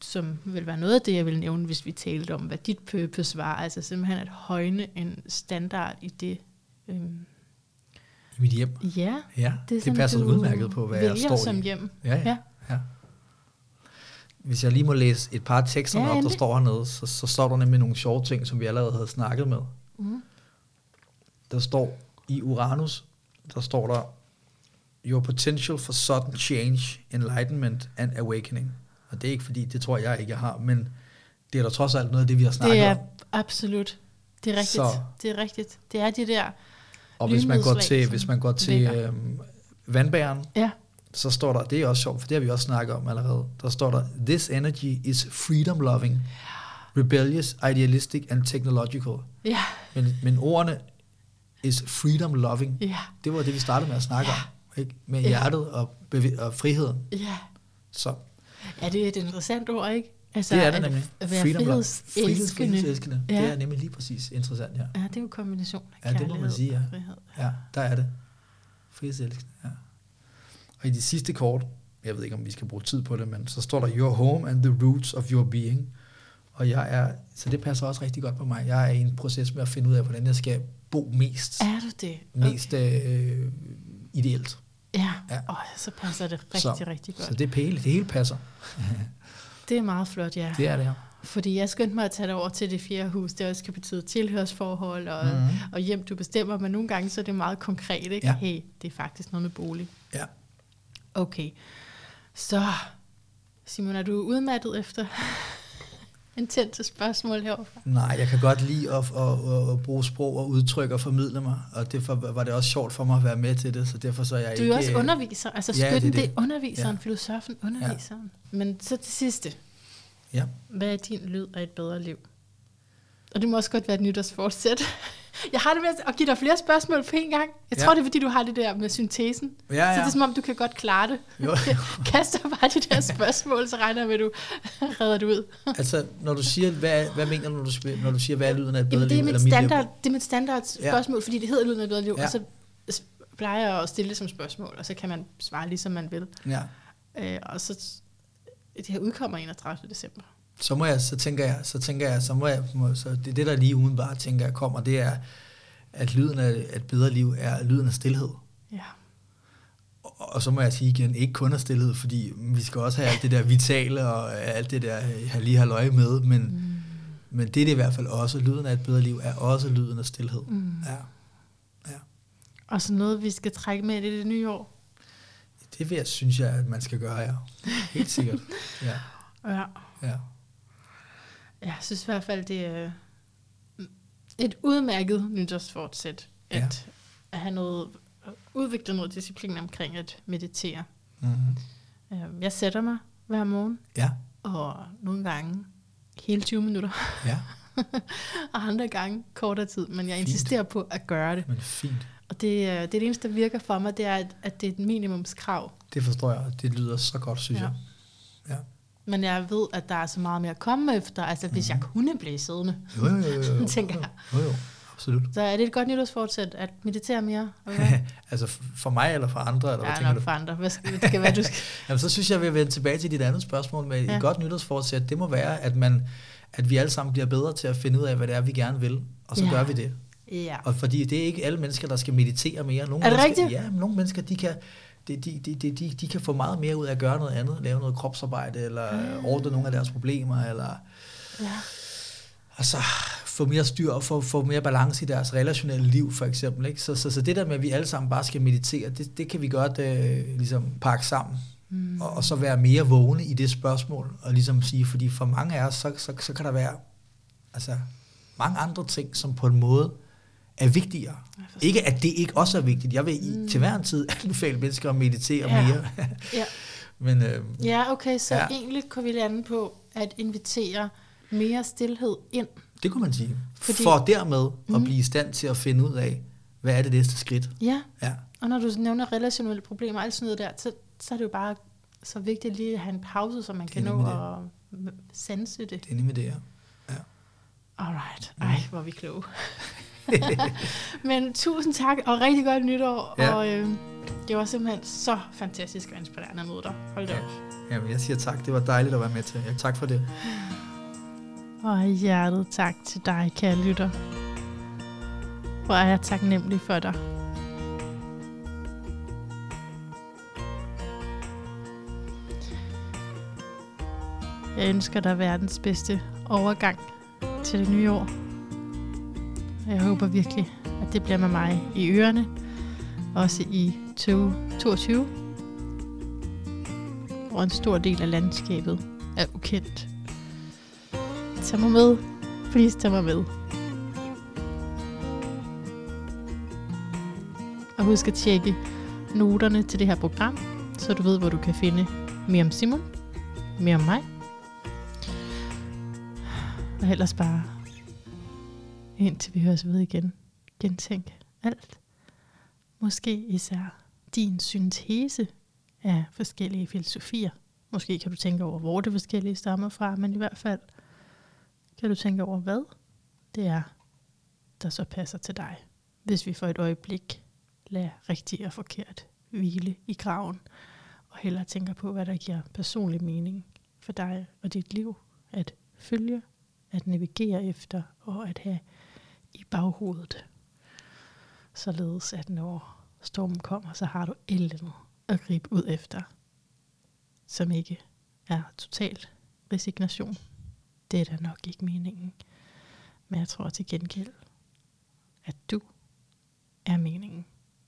som vil være noget af det, jeg vil nævne, hvis vi talte om, hvad dit purpose var. Altså simpelthen at højne en standard i det. I mit hjem? Ja. Det passer udmærket på, hvad jeg står som i. Hjem. Ja. Hvis jeg lige må læse et par tekster op, der står hernede, så står der nemlig nogle sjove ting, som vi allerede havde snakket med. Mm. Der står i Uranus, der står der, your potential for sudden change, enlightenment and awakening. Og det er ikke fordi, det tror jeg ikke, jeg har, men det er da trods alt noget af det, vi har snakket om. Det er absolut. Det er rigtigt. Det er det der. Og hvis man går til vandbæren, så står der, det er også sjovt, for det har vi også snakket om allerede, der står der, this energy is freedom loving, rebellious, idealistic and technological. Yeah. Men ordene is freedom loving, det var det, vi startede med at snakke om, ikke? Med hjertet og friheden. Så. Ja, det er et interessant ord, ikke? Altså, det er det nemlig. At være frihedselskende. Det er nemlig lige præcis interessant, ja. Ja, det er jo kombination af kærlighed, det må man sige, og frihed. Ja, der er det. Frihedselskende, Og i det sidste kort, jeg ved ikke, om vi skal bruge tid på det, men så står der, your home and the roots of your being, Og jeg er, så det passer også rigtig godt på mig. Jeg er i en proces med at finde ud af, hvordan jeg skal bo mest. Er du det? Okay. Mest ideelt. Ja, ja. Oh, så passer det rigtig godt. Så det pæle, det hele passer. Det er meget flot, ja. Det er det her. Fordi jeg skyndte mig at tage det over til det fjerde hus, det også kan betyde tilhørsforhold og, og hjem, du bestemmer, men nogle gange så er det meget konkret, ikke? Ja. Hey, det er faktisk noget med bolig. Ja. Okay. Så, Simon, er du udmattet efter intense spørgsmål heroverfra? Nej, jeg kan godt lide at bruge sprog og udtryk og formidle mig, og derfor var det også sjovt for mig at være med til det, så derfor så er jeg ikke... Du er ikke, også underviser, altså ja, skytten, det er underviseren, ja. Filosofen, underviseren. Ja. Men så det sidste. Ja. Hvad er din lyd af et bedre liv? Og det må også godt være et nytårsforsæt. Jeg har det med at give dig flere spørgsmål på en gang. Jeg tror, det er, fordi du har det der med syntesen. Ja, ja. Så det er som om, du kan godt klare det. Jo. Kaster bare de der spørgsmål, så regner jeg med, at du redder det ud. Altså, når du siger, hvad mener du, når du siger, hvad er lyden af et bedre liv? Det er mit standard spørgsmål, fordi det hedder lyden af et bedre liv. Ja. Og så plejer jeg at stille det som spørgsmål, og så kan man svare lige som man vil. Ja. Og så... Det her udkommer 31. december. Så tænker jeg, det der lige udenbart tænker jeg kommer, det er, at lyden af et bedre liv er lyden af stilhed. Ja. Og så må jeg sige igen, ikke kun af stilhed, fordi vi skal også have alt det der vitale og alt det der, jeg lige har løje med, men det er det i hvert fald også. Lyden af et bedre liv er også lyden af stilhed. Mm. Ja. Ja. Og så noget, vi skal trække med i det nye år. Det vil jeg, synes jeg, at man skal gøre, ja. Helt sikkert. Ja. Ja. Jeg synes i hvert fald, det er et udmærket nytårsfortsæt, at have noget, udvikle noget disciplin omkring at meditere. Mm-hmm. Jeg sætter mig hver morgen, og nogle gange hele 20 minutter, og andre gange kortere tid, men jeg insisterer på at gøre det. Men fint. Og det eneste, der virker for mig, det er, at det er et minimumskrav. Det forstår jeg, det lyder så godt, synes jeg. Ja. Men jeg ved, at der er så meget mere at komme efter, altså hvis jeg kunne blive siddende, tænker jeg. Jo, absolut. Så er det et godt nytårsfortsæt at meditere mere? Okay? Altså for mig eller for andre? Eller hvad tænker du? For andre. Hvad skal være, du skal? Jamen, så synes jeg, vi vil vende tilbage til dit andet spørgsmål, men et godt nytårsfortsæt, det må være, at vi alle sammen bliver bedre til at finde ud af, hvad det er, vi gerne vil, og så gør vi det. Ja. Og fordi det er ikke alle mennesker, der skal meditere mere. Nogle mennesker, de kan få meget mere ud af at gøre noget andet, lave noget kropsarbejde, eller ordne nogle af deres problemer, eller altså få mere styr og få mere balance i deres relationelle liv, for eksempel. Ikke? Så det der med, at vi alle sammen bare skal meditere, det kan vi godt ligesom pakke sammen, og så være mere vågne i det spørgsmål, og ligesom sige, fordi for mange af os, så kan der være altså mange andre ting, som på en måde er vigtigere. Ikke at det ikke også er vigtigt. Jeg vil til hver en tid anbefale mennesker at meditere mere. Ja. Men, så egentlig kunne vi lande på at invitere mere stilhed ind. Det kunne man sige. For dermed at blive i stand til at finde ud af, hvad er det næste skridt. Ja, ja. Og når du nævner relationelle problemer og alt sådan noget der, så er det jo bare så vigtigt lige at have en pause, så man kan nå at sanse det. Det er nemlig det, ja. Alright. Ej, hvor er vi kloge. Men tusind tak, og rigtig godt nytår. Ja. Og det var simpelthen så fantastisk og inspirerende at møde dig. Hold da op. Jamen, jeg siger tak. Det var dejligt at være med til. Ja, tak for det. Og hjertet tak til dig, kære lytter. Hvor er jeg taknemmelig for dig. Jeg ønsker dig verdens bedste overgang til det nye år. Jeg håber virkelig, at det bliver med mig i ørerne, også i 2022, hvor en stor del af landskabet er ukendt. Tag mig med. Please, tag mig med. Og husk at tjekke noterne til det her program, så du ved, hvor du kan finde mere om Simon, mere om mig. Og ellers bare, indtil vi høres ved igen, gentænk alt. Måske især din syntese af forskellige filosofier. Måske kan du tænke over, hvor det forskellige stammer fra, men i hvert fald kan du tænke over, hvad det er, der så passer til dig. Hvis vi for et øjeblik lader rigtigt og forkert hvile i graven, og hellere tænker på, hvad der giver personlig mening for dig og dit liv at følge at navigere efter og at have i baghovedet. Således at når stormen kommer, så har du et eller andet at gribe ud efter, som ikke er total resignation. Det er da nok ikke meningen. Men jeg tror til gengæld, at du er meningen.